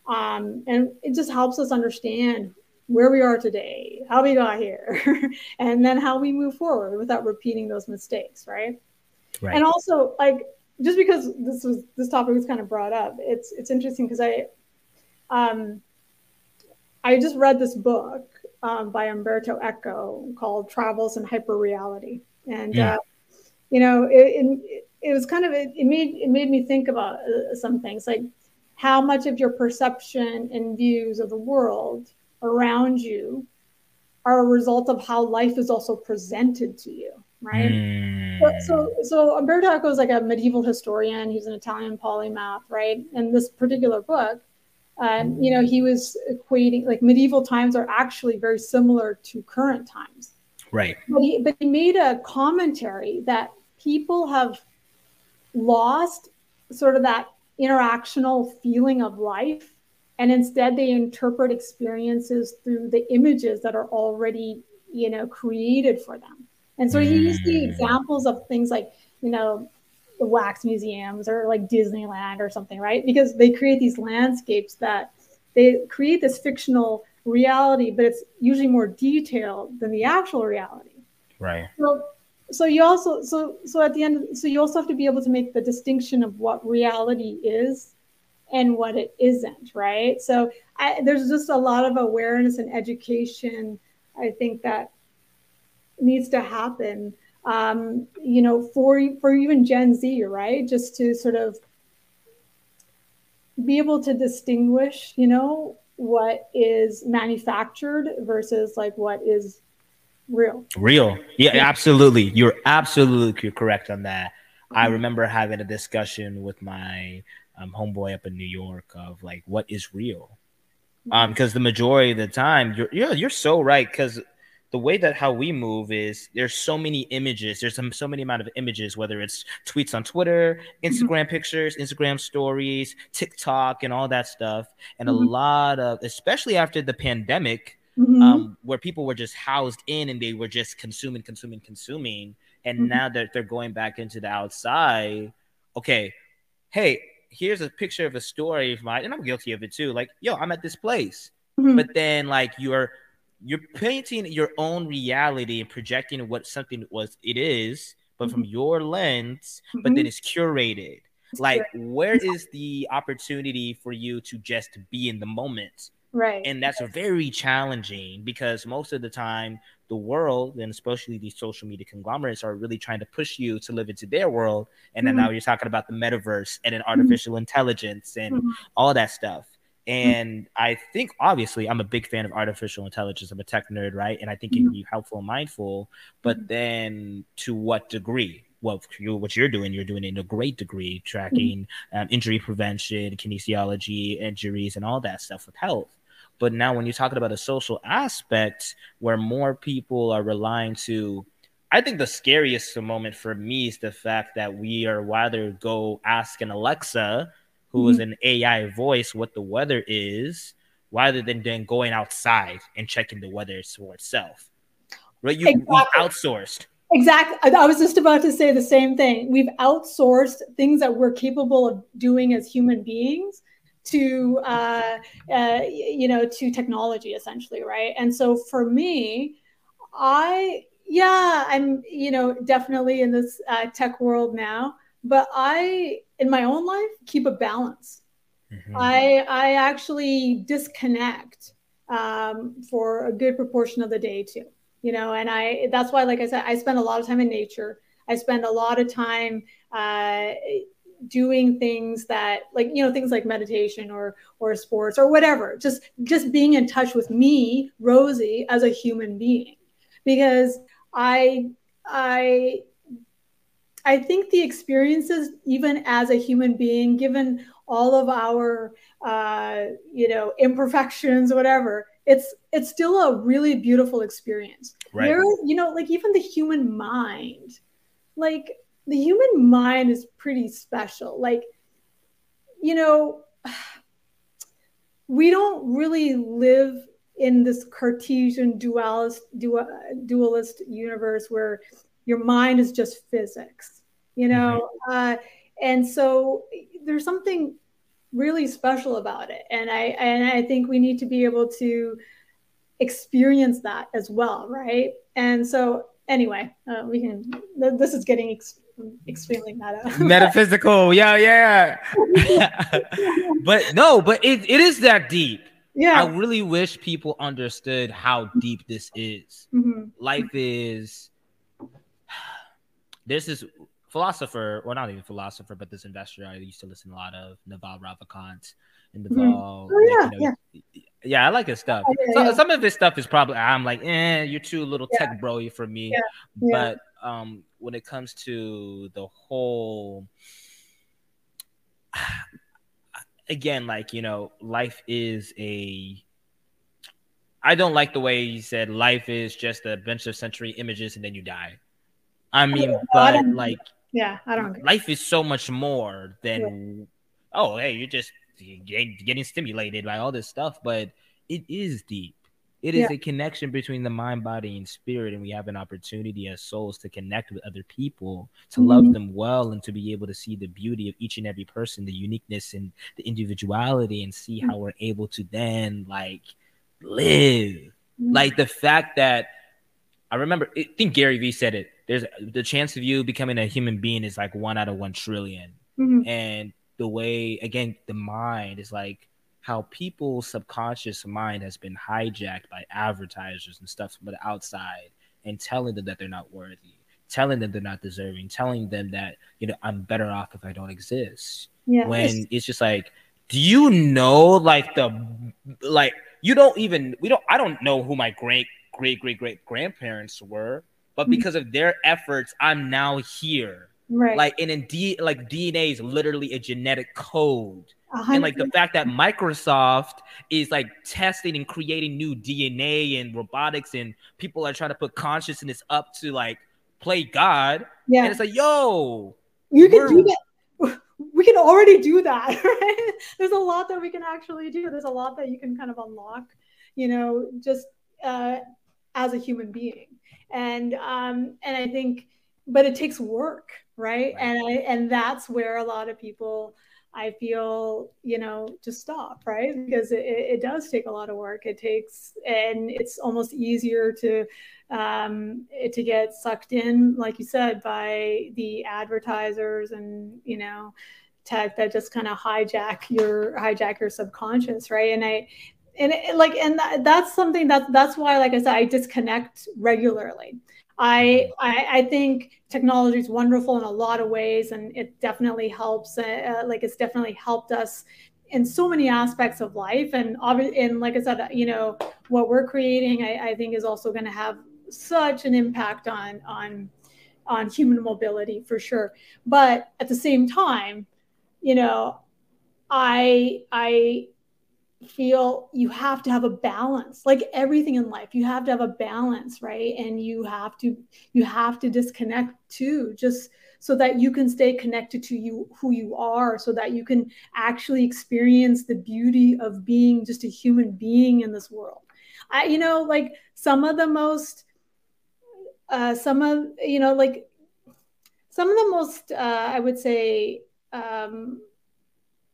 And it just helps us understand where we are today, how we got here, and then how we move forward without repeating those mistakes, right? Right. And also, like, just because this topic was kind of brought up, it's interesting because I just read this book by Umberto Eco called Travels in Hyperreality, and you know, it was kind of it made me think about some things, like how much of your perception and views of the world around you are a result of how life is also presented to you, right? So Umberto Eco is like a medieval historian. He's an Italian polymath, right? And this particular book, you know, he was equating like medieval times are actually very similar to current times. Right. But he made a commentary that people have lost sort of that interactional feeling of life. And instead they interpret experiences through the images that are already, you know, created for them. And so he used the examples of things like, you know, the wax museums or like Disneyland or something, right? Because they create these landscapes that they create this fictional reality, but it's usually more detailed than the actual reality. Right. So you also have to be able to make the distinction of what reality is and what it isn't, right? So there's just a lot of awareness and education, I think, that needs to happen, you know, for even Gen Z, right? Just to sort of be able to distinguish, you know, what is manufactured versus like what is real. Yeah, absolutely. You're correct on that. Mm-hmm. I remember having a discussion with my homeboy up in New York of like, what is real? Because the majority of the time you're so right. Because the way that how we move is there's so many images. There's so many amount of images, whether it's tweets on Twitter, Instagram pictures, Instagram stories, TikTok, and all that stuff. And a lot of, especially after the pandemic, where people were just housed in and they were just consuming. And now that they're going back into the outside, okay, hey, here's a picture of a story of mine, and I'm guilty of it too. Like, yo, I'm at this place. But then like you're painting your own reality and projecting what something was it is, but from your lens, but then it's curated. Like, where is the opportunity for you to just be in the moment? Right. And that's very challenging because most of the time the world, and especially these social media conglomerates, are really trying to push you to live into their world. And then now you're talking about the metaverse and an artificial intelligence and all that stuff. And I think, obviously, I'm a big fan of artificial intelligence. I'm a tech nerd, right? And I think it can be helpful and mindful. But then to what degree? Well, what you're doing it in a great degree, tracking injury prevention, kinesiology, injuries, and all that stuff with health. But now when you're talking about a social aspect where more people are relying to, I think the scariest moment for me is the fact that we are rather go ask an Alexa, who is an AI voice, what the weather is, rather than then going outside and checking the weather for itself. Right? We've outsourced. Exactly. I was just about to say the same thing. We've outsourced things that we're capable of doing as human beings to, you know, to technology, essentially, right? And so for me, I'm, you know, definitely in this tech world now, but I, in my own life, keep a balance. I actually disconnect for a good proportion of the day too, you know, and that's why, like I said, I spend a lot of time in nature. I spend a lot of time doing things that, like, you know, things like meditation or sports or whatever, just being in touch with me, Rosie, as a human being, because I I think the experiences, even as a human being, given all of our, imperfections, whatever, it's still a really beautiful experience. Right. There, even the human mind, the human mind is pretty special. We don't really live in this Cartesian dualist universe where your mind is just physics, mm-hmm. And so there's something really special about it. And I think we need to be able to experience that as well. Right. And so anyway, this is getting extremely metaphysical. Yeah. But it is that deep. Yeah. I really wish people understood how deep this is. Mm-hmm. Life is, there's this philosopher, well, not even philosopher, but this investor I used to listen a lot of, Naval Ravikant. And Naval, mm-hmm. Yeah, I like his stuff. Yeah, so, some of his stuff is probably, I'm like, you're too little tech bro-y for me. Yeah. But when it comes to the whole, again, life is I don't like the way you said life is just a bunch of sensory images and then you die. I don't agree. Life is so much more than, you're just getting stimulated by all this stuff, but it is deep. It is a connection between the mind, body, and spirit, and we have an opportunity as souls to connect with other people, to mm-hmm. love them well, and to be able to see the beauty of each and every person, the uniqueness and the individuality, and see mm-hmm. how we're able to then, live. Mm-hmm. The fact that I remember, I think Gary Vee said it, there's the chance of you becoming a human being is 1 out of 1 trillion. Mm-hmm. And the way, again, the mind is how people's subconscious mind has been hijacked by advertisers and stuff from the outside and telling them that they're not worthy, telling them they're not deserving, telling them that, I'm better off if I don't exist. Yeah, when it's just do you know, you don't even, I don't know who my great grandparents were, but because of their efforts, I'm now here. Right. And indeed, DNA is literally a genetic code. 100%. And the fact that Microsoft is testing and creating new DNA and robotics, and people are trying to put consciousness up to play God. Yeah. And it's you can do that. We can already do that, right? There's a lot that we can actually do. There's a lot that you can kind of unlock, just as a human being. And I think, but it takes work, right? And that's where a lot of people, I feel, just stop, right? Because it does take a lot of work. It takes, and it's almost easier to get sucked in, like you said, by the advertisers and, tech that just kind of hijack your subconscious, right? That's something that's why, like I said, I disconnect regularly. I think technology is wonderful in a lot of ways, and it definitely helps. It's definitely helped us in so many aspects of life. And obviously, and like I said, what we're creating, I think, is also going to have such an impact on human mobility for sure. But at the same time, I feel you have to have a balance, like everything in life. You have to have a balance, right? And you have to disconnect too, just so that you can stay connected to who you are, so that you can actually experience the beauty of being just a human being in this world. Some of the most I would say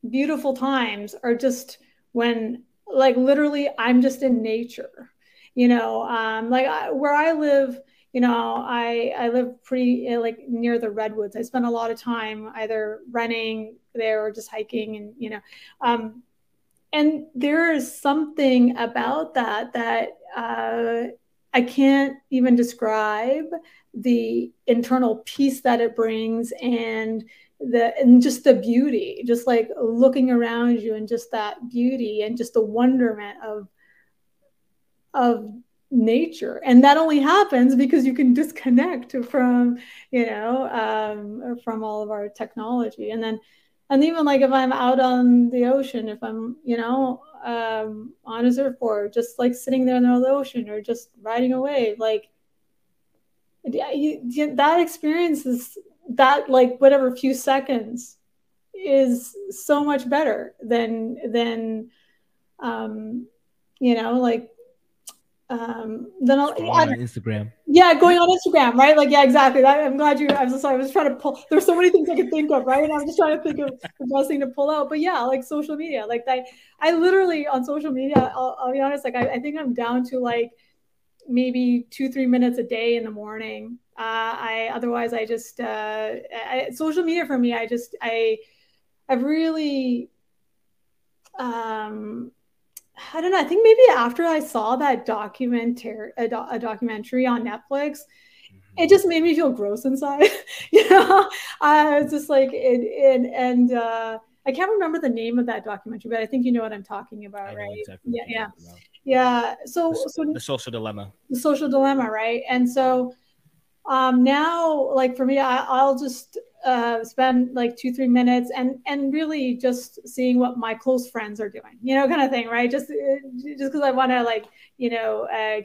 beautiful times are just when literally I'm just in nature, where I live, I live pretty near the redwoods. I spend a lot of time either running there or just hiking, and, and there is something about that I can't even describe, the internal peace that it brings, and just the beauty, just looking around you, and just that beauty and just the wonderment of nature. And that only happens because you can disconnect from, from all of our technology. And even like if I'm out on the ocean, if I'm, on a surfboard, just like sitting there in the ocean or just riding a wave, like that experience is that like whatever few seconds is so much better Instagram. Yeah, going on Instagram, right? Like, yeah, exactly. I'm glad you. I was trying to pull. There's so many things I could think of, right? And I was just trying to think of the best thing to pull out. But yeah, like social media, like that. I literally on social media. I'll be honest. Like, I think I'm down to like maybe 2-3 minutes a day in the morning. Social media for me. I've really. I don't know. I think maybe after I saw that documentary on Netflix, it just made me feel gross inside. It's just like I can't remember the name of that documentary, but I think you know what I'm talking about, right? Exactly. Yeah. So the social dilemma. The social dilemma, right? And so now, like for me, I'll just spend like 2-3 minutes and really just seeing what my close friends are doing, kind of thing, right? Just because I want to like,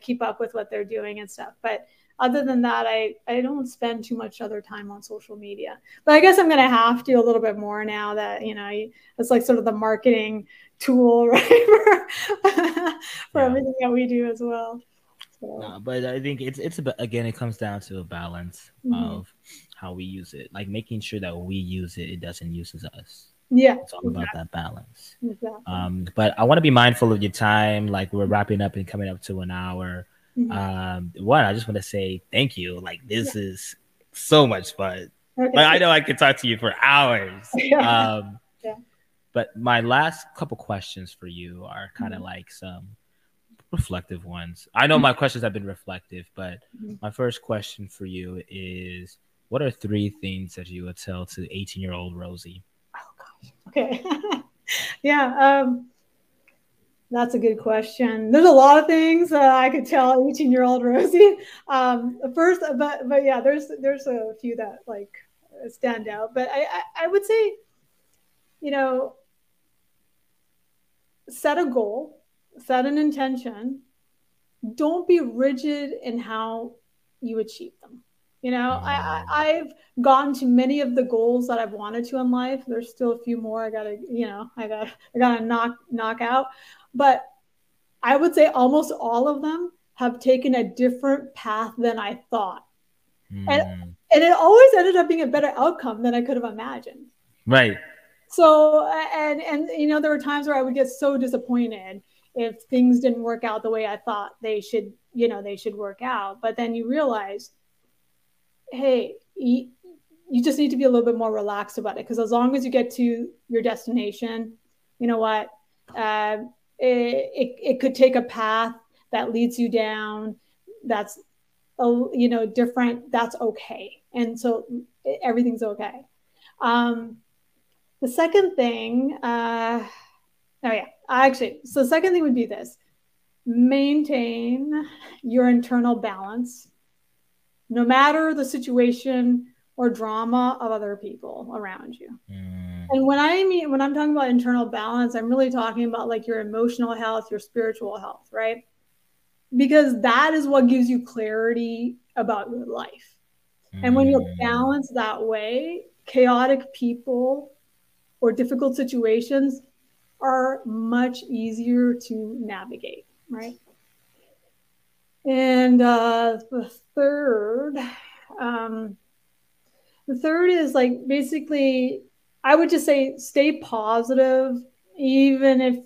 keep up with what they're doing and stuff. But other than that, I don't spend too much other time on social media. But I guess I'm going to have to a little bit more now that, it's like sort of the marketing tool, right? for everything that we do as well. So. No, but I think it's again, it comes down to a balance of how we use it, like making sure that we use it, it doesn't use us. Yeah, it's all about that balance. Exactly. But I want to be mindful of your time. Like we're wrapping up and coming up to an hour. One, I just want to say thank you. Like this is so much fun. Okay. But I know I could talk to you for hours. But my last couple questions for you are kind of like some reflective ones. I know my questions have been reflective, but my first question for you is. What are 3 things that you would tell to 18-year-old Rosie? Oh, gosh. Okay. That's a good question. There's a lot of things that I could tell 18-year-old Rosie. First, but yeah, there's a few that like stand out. But I would say, set a goal, set an intention. Don't be rigid in how you achieve them. I've gotten to many of the goals that I've wanted to in life. There's still a few more I gotta knock out. But I would say almost all of them have taken a different path than I thought. And it always ended up being a better outcome than I could have imagined. Right. So, and there were times where I would get so disappointed if things didn't work out the way I thought they should, work out. But then you realize, hey, you just need to be a little bit more relaxed about it. Because as long as you get to your destination, you know what? It could take a path that leads you down. That's, different. That's okay. And so everything's okay. The second thing, the second thing would be this. Maintain your internal balance. No matter the situation or drama of other people around you. And when I'm talking about internal balance, I'm really talking about like your emotional health, your spiritual health, right? Because that is what gives you clarity about your life. And when you're balanced that way, chaotic people or difficult situations are much easier to navigate, right? And the third is like basically, I would just say stay positive, even if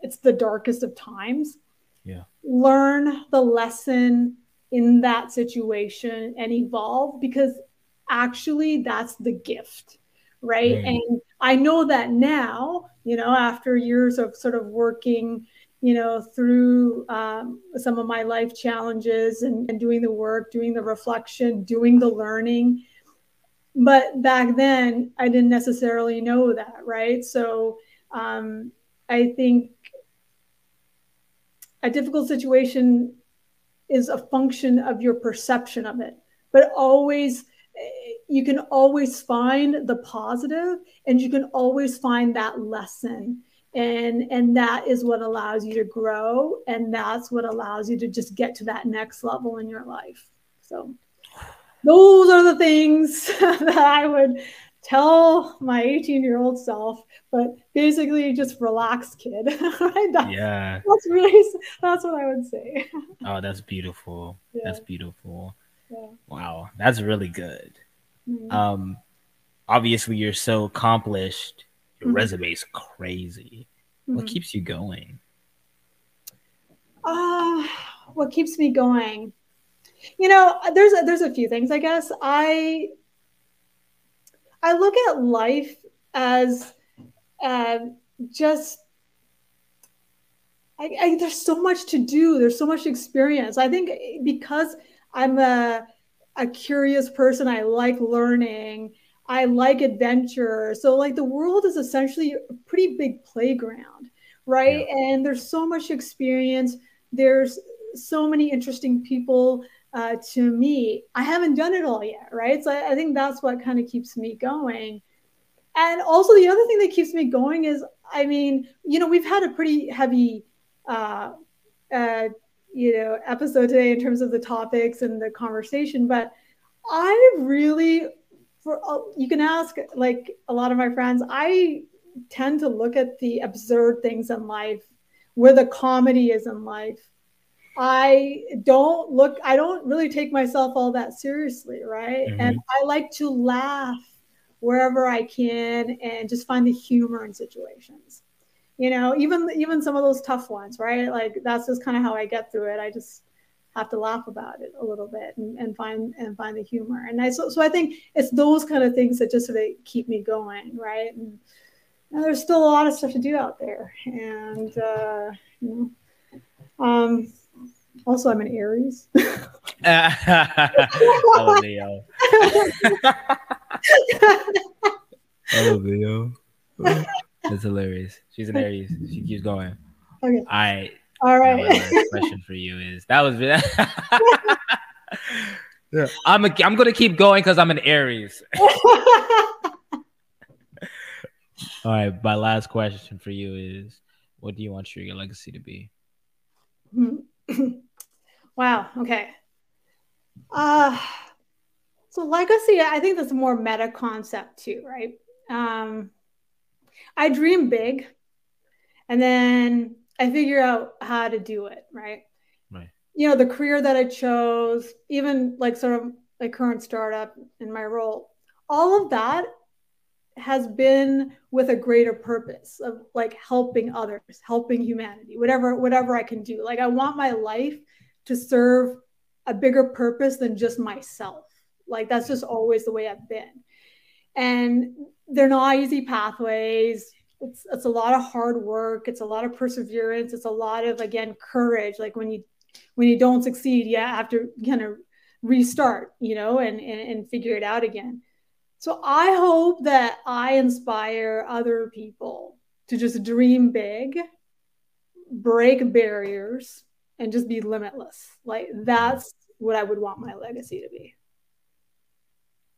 it's the darkest of times. Yeah. Learn the lesson in that situation and evolve, because actually that's the gift, right? And I know that now, after years of sort of working through some of my life challenges and doing the work, doing the reflection, doing the learning. But back then, I didn't necessarily know that, right? So I think a difficult situation is a function of your perception of it. But always, you can always find the positive, and you can always find that lesson. And that is what allows you to grow. And that's what allows you to just get to that next level in your life. So those are the things that I would tell my 18-year-old self, but basically just relax, kid. Right? That's what I would say. Oh, that's beautiful. Yeah. That's beautiful. Yeah. Wow. That's really good. Mm-hmm. Obviously you're so accomplished. Your mm-hmm. resume is crazy. Mm-hmm. What keeps you going? What keeps me going? You know, there's a few things, I guess. I look at life as there's so much to do. There's so much experience. I think because I'm a curious person, I like learning, I like adventure. So like the world is essentially a pretty big playground, right? Yeah. And there's so much experience. There's so many interesting people to me. I haven't done it all yet, right? So I think that's what kind of keeps me going. And also the other thing that keeps me going is, I mean, you know, we've had a pretty heavy, episode today in terms of the topics and the conversation, but I really, you can ask like a lot of my friends, I tend to look at the absurd things in life, where the comedy is in life. I don't really take myself all that seriously, right? Mm-hmm. And I like to laugh wherever I can and just find the humor in situations. You know, even some of those tough ones, right? Like that's just kind of how I get through it. I just have to laugh about it a little bit and find the humor. And so I think it's those kind of things that just sort of keep me going, right? And there's still a lot of stuff to do out there. And also, I'm an Aries. Oh, Leo. Oh, Leo. That's hilarious. She's an Aries. She keeps going. Okay. All right. My question for you is, that was... yeah. I'm going to keep going because I'm an Aries. All right. My last question for you is, what do you want your legacy to be? Wow. Okay. So legacy, I think that's a more meta concept too, right? I dream big and then I figure out how to do it. Right. You know, the career that I chose, even like sort of my current startup and my role, all of that has been with a greater purpose of like helping others, helping humanity, whatever I can do. Like I want my life to serve a bigger purpose than just myself. Like that's just always the way I've been. And they're not easy pathways. It's a lot of hard work. It's a lot of perseverance. It's a lot of, again, courage. Like when you don't succeed, you have to kind of restart, you know, and figure it out again. So I hope that I inspire other people to just dream big, break barriers, and just be limitless. Like that's what I would want my legacy to be.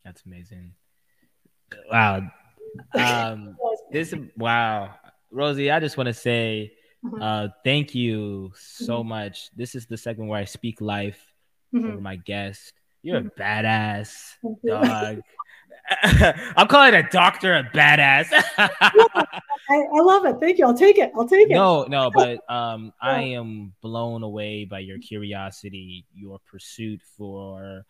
That's amazing. Wow. Wow. Rosie, I just want to say thank you so much. This is the segment where I speak life over my guest. You're a badass dog. I'm calling a doctor a badass. I love it. Thank you. I'll take it. No, but I am blown away by your curiosity, your pursuit for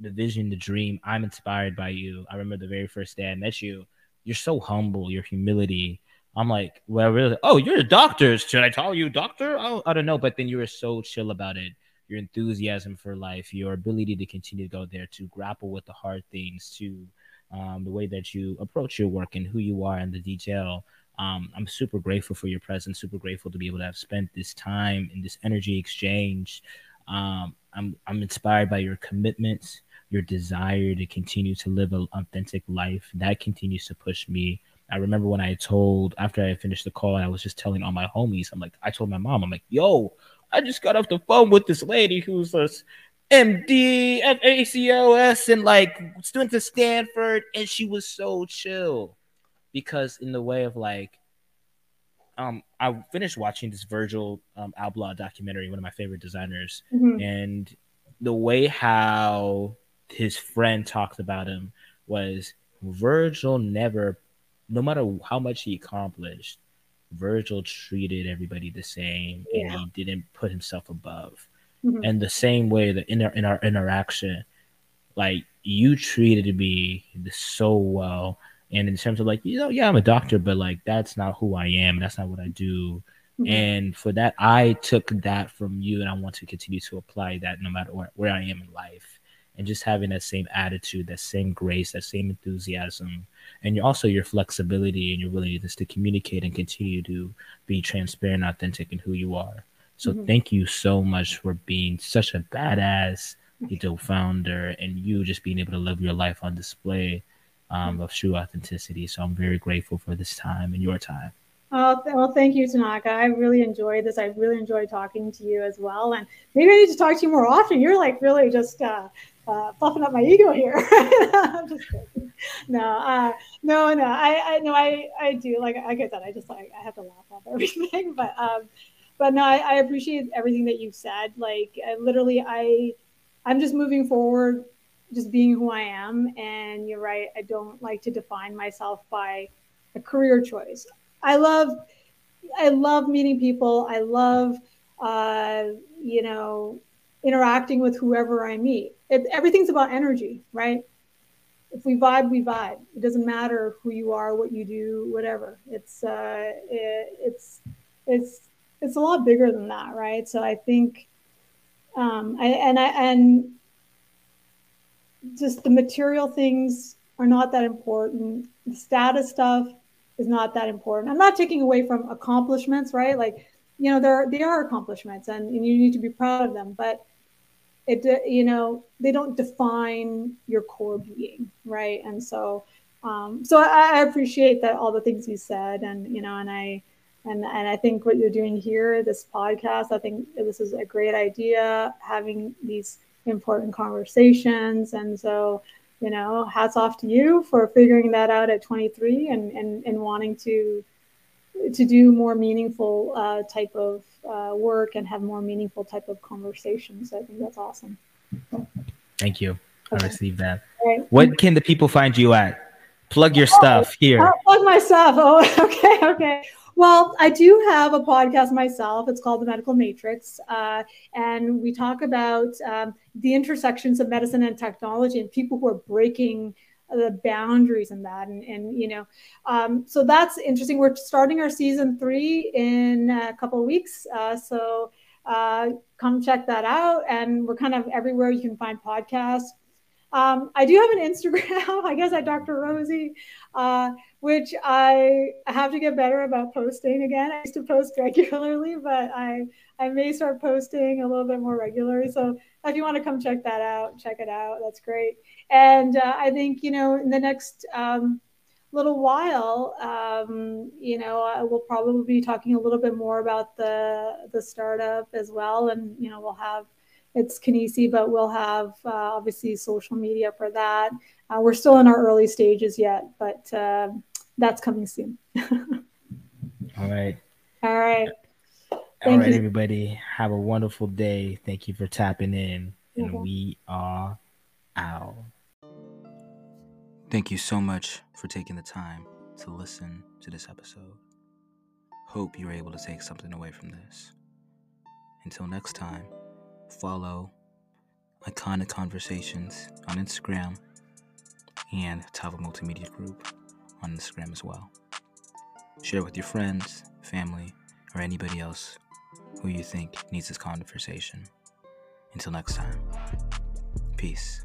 the vision, the dream. I'm inspired by you. I remember the very first day I met you. You're so humble, your humility. I'm like, well, really? Oh, you're a doctor. Should I call you doctor? Oh, I don't know. But then you were so chill about it. Your enthusiasm for life, your ability to continue to go there, to grapple with the hard things, to the way that you approach your work and who you are and the detail. I'm super grateful for your presence, super grateful to be able to have spent this time in this energy exchange. I'm inspired by your commitments, your desire to continue to live an authentic life. That continues to push me. I remember when I told, after I finished the call, I was just telling all my homies, I told my mom, yo, I just got off the phone with this lady who's this MD, FACOS, and like student to Stanford, and she was so chill. Because in the way of like, I finished watching this Virgil Abloh documentary, one of my favorite designers, mm-hmm. and the way how his friend talked about him was Virgil never, no matter how much he accomplished, Virgil treated everybody the same, yeah. and he didn't put himself above. Mm-hmm. And the same way that in our interaction, like you treated me so well. And in terms of like, you know, yeah, I'm a doctor, but like, that's not who I am. That's not what I do. Mm-hmm. And for that, I took that from you, and I want to continue to apply that no matter where I am in life. And just having that same attitude, that same grace, that same enthusiasm, and also your flexibility and your willingness to communicate and continue to be transparent, authentic in who you are. So mm-hmm. thank you so much for being such a badass, you know, founder, and you just being able to live your life on display. Of true authenticity. So I'm very grateful for this time and your time. Oh, well, thank you, Tanaka. I really enjoyed this. I really enjoyed talking to you as well. And maybe I need to talk to you more often. You're like really just buffing up my ego here. I'm just kidding. No. I do. Like I said, I have to laugh off everything. But no, I appreciate everything that you've said. Like I'm just moving forward, just being who I am. And you're right, I don't like to define myself by a career choice. I love meeting people. I love, interacting with whoever I meet. Everything's about energy, right? If we vibe, we vibe. It doesn't matter who you are, what you do, whatever. It's a lot bigger than that, right? So I think, just the material things are not that important. The status stuff is not that important. I'm not taking away from accomplishments, right? Like, they are accomplishments and you need to be proud of them, but they don't define your core being, right? And so, I appreciate that, all the things you said, and, and I think what you're doing here, this podcast, I think this is a great idea, having these important conversations. And so, hats off to you for figuring that out at 23 and wanting to do more meaningful type of work and have more meaningful type of conversations. So I think that's awesome. Thank you. Okay. I received that. Right. What can the people find you at? Plug your stuff here. I'll plug my stuff. Oh, okay. Well, I do have a podcast myself. It's called The Medical Matrix. And we talk about the intersections of medicine and technology and people who are breaking the boundaries in that. So that's interesting. We're starting our season 3 in a couple of weeks. So come check that out. And we're kind of everywhere you can find podcasts. I do have an Instagram, I guess, at Dr. Rosie, which I have to get better about posting again. I used to post regularly, but I may start posting a little bit more regularly. So if you want to come check it out. That's great. And I think, in the next little while, we'll probably be talking a little bit more about the startup as well. And, we'll have, it's Kinisi, but we'll have obviously social media for that. We're still in our early stages yet, but that's coming soon. All right. All right, everybody. Have a wonderful day. Thank you for tapping in. And we are out. Thank you so much for taking the time to listen to this episode. Hope you were able to take something away from this. Until next time, follow Iconic Conversations on Instagram and Tava Multimedia Group on Instagram as well. Share with your friends, family, or anybody else who you think needs this conversation. Until next time, peace.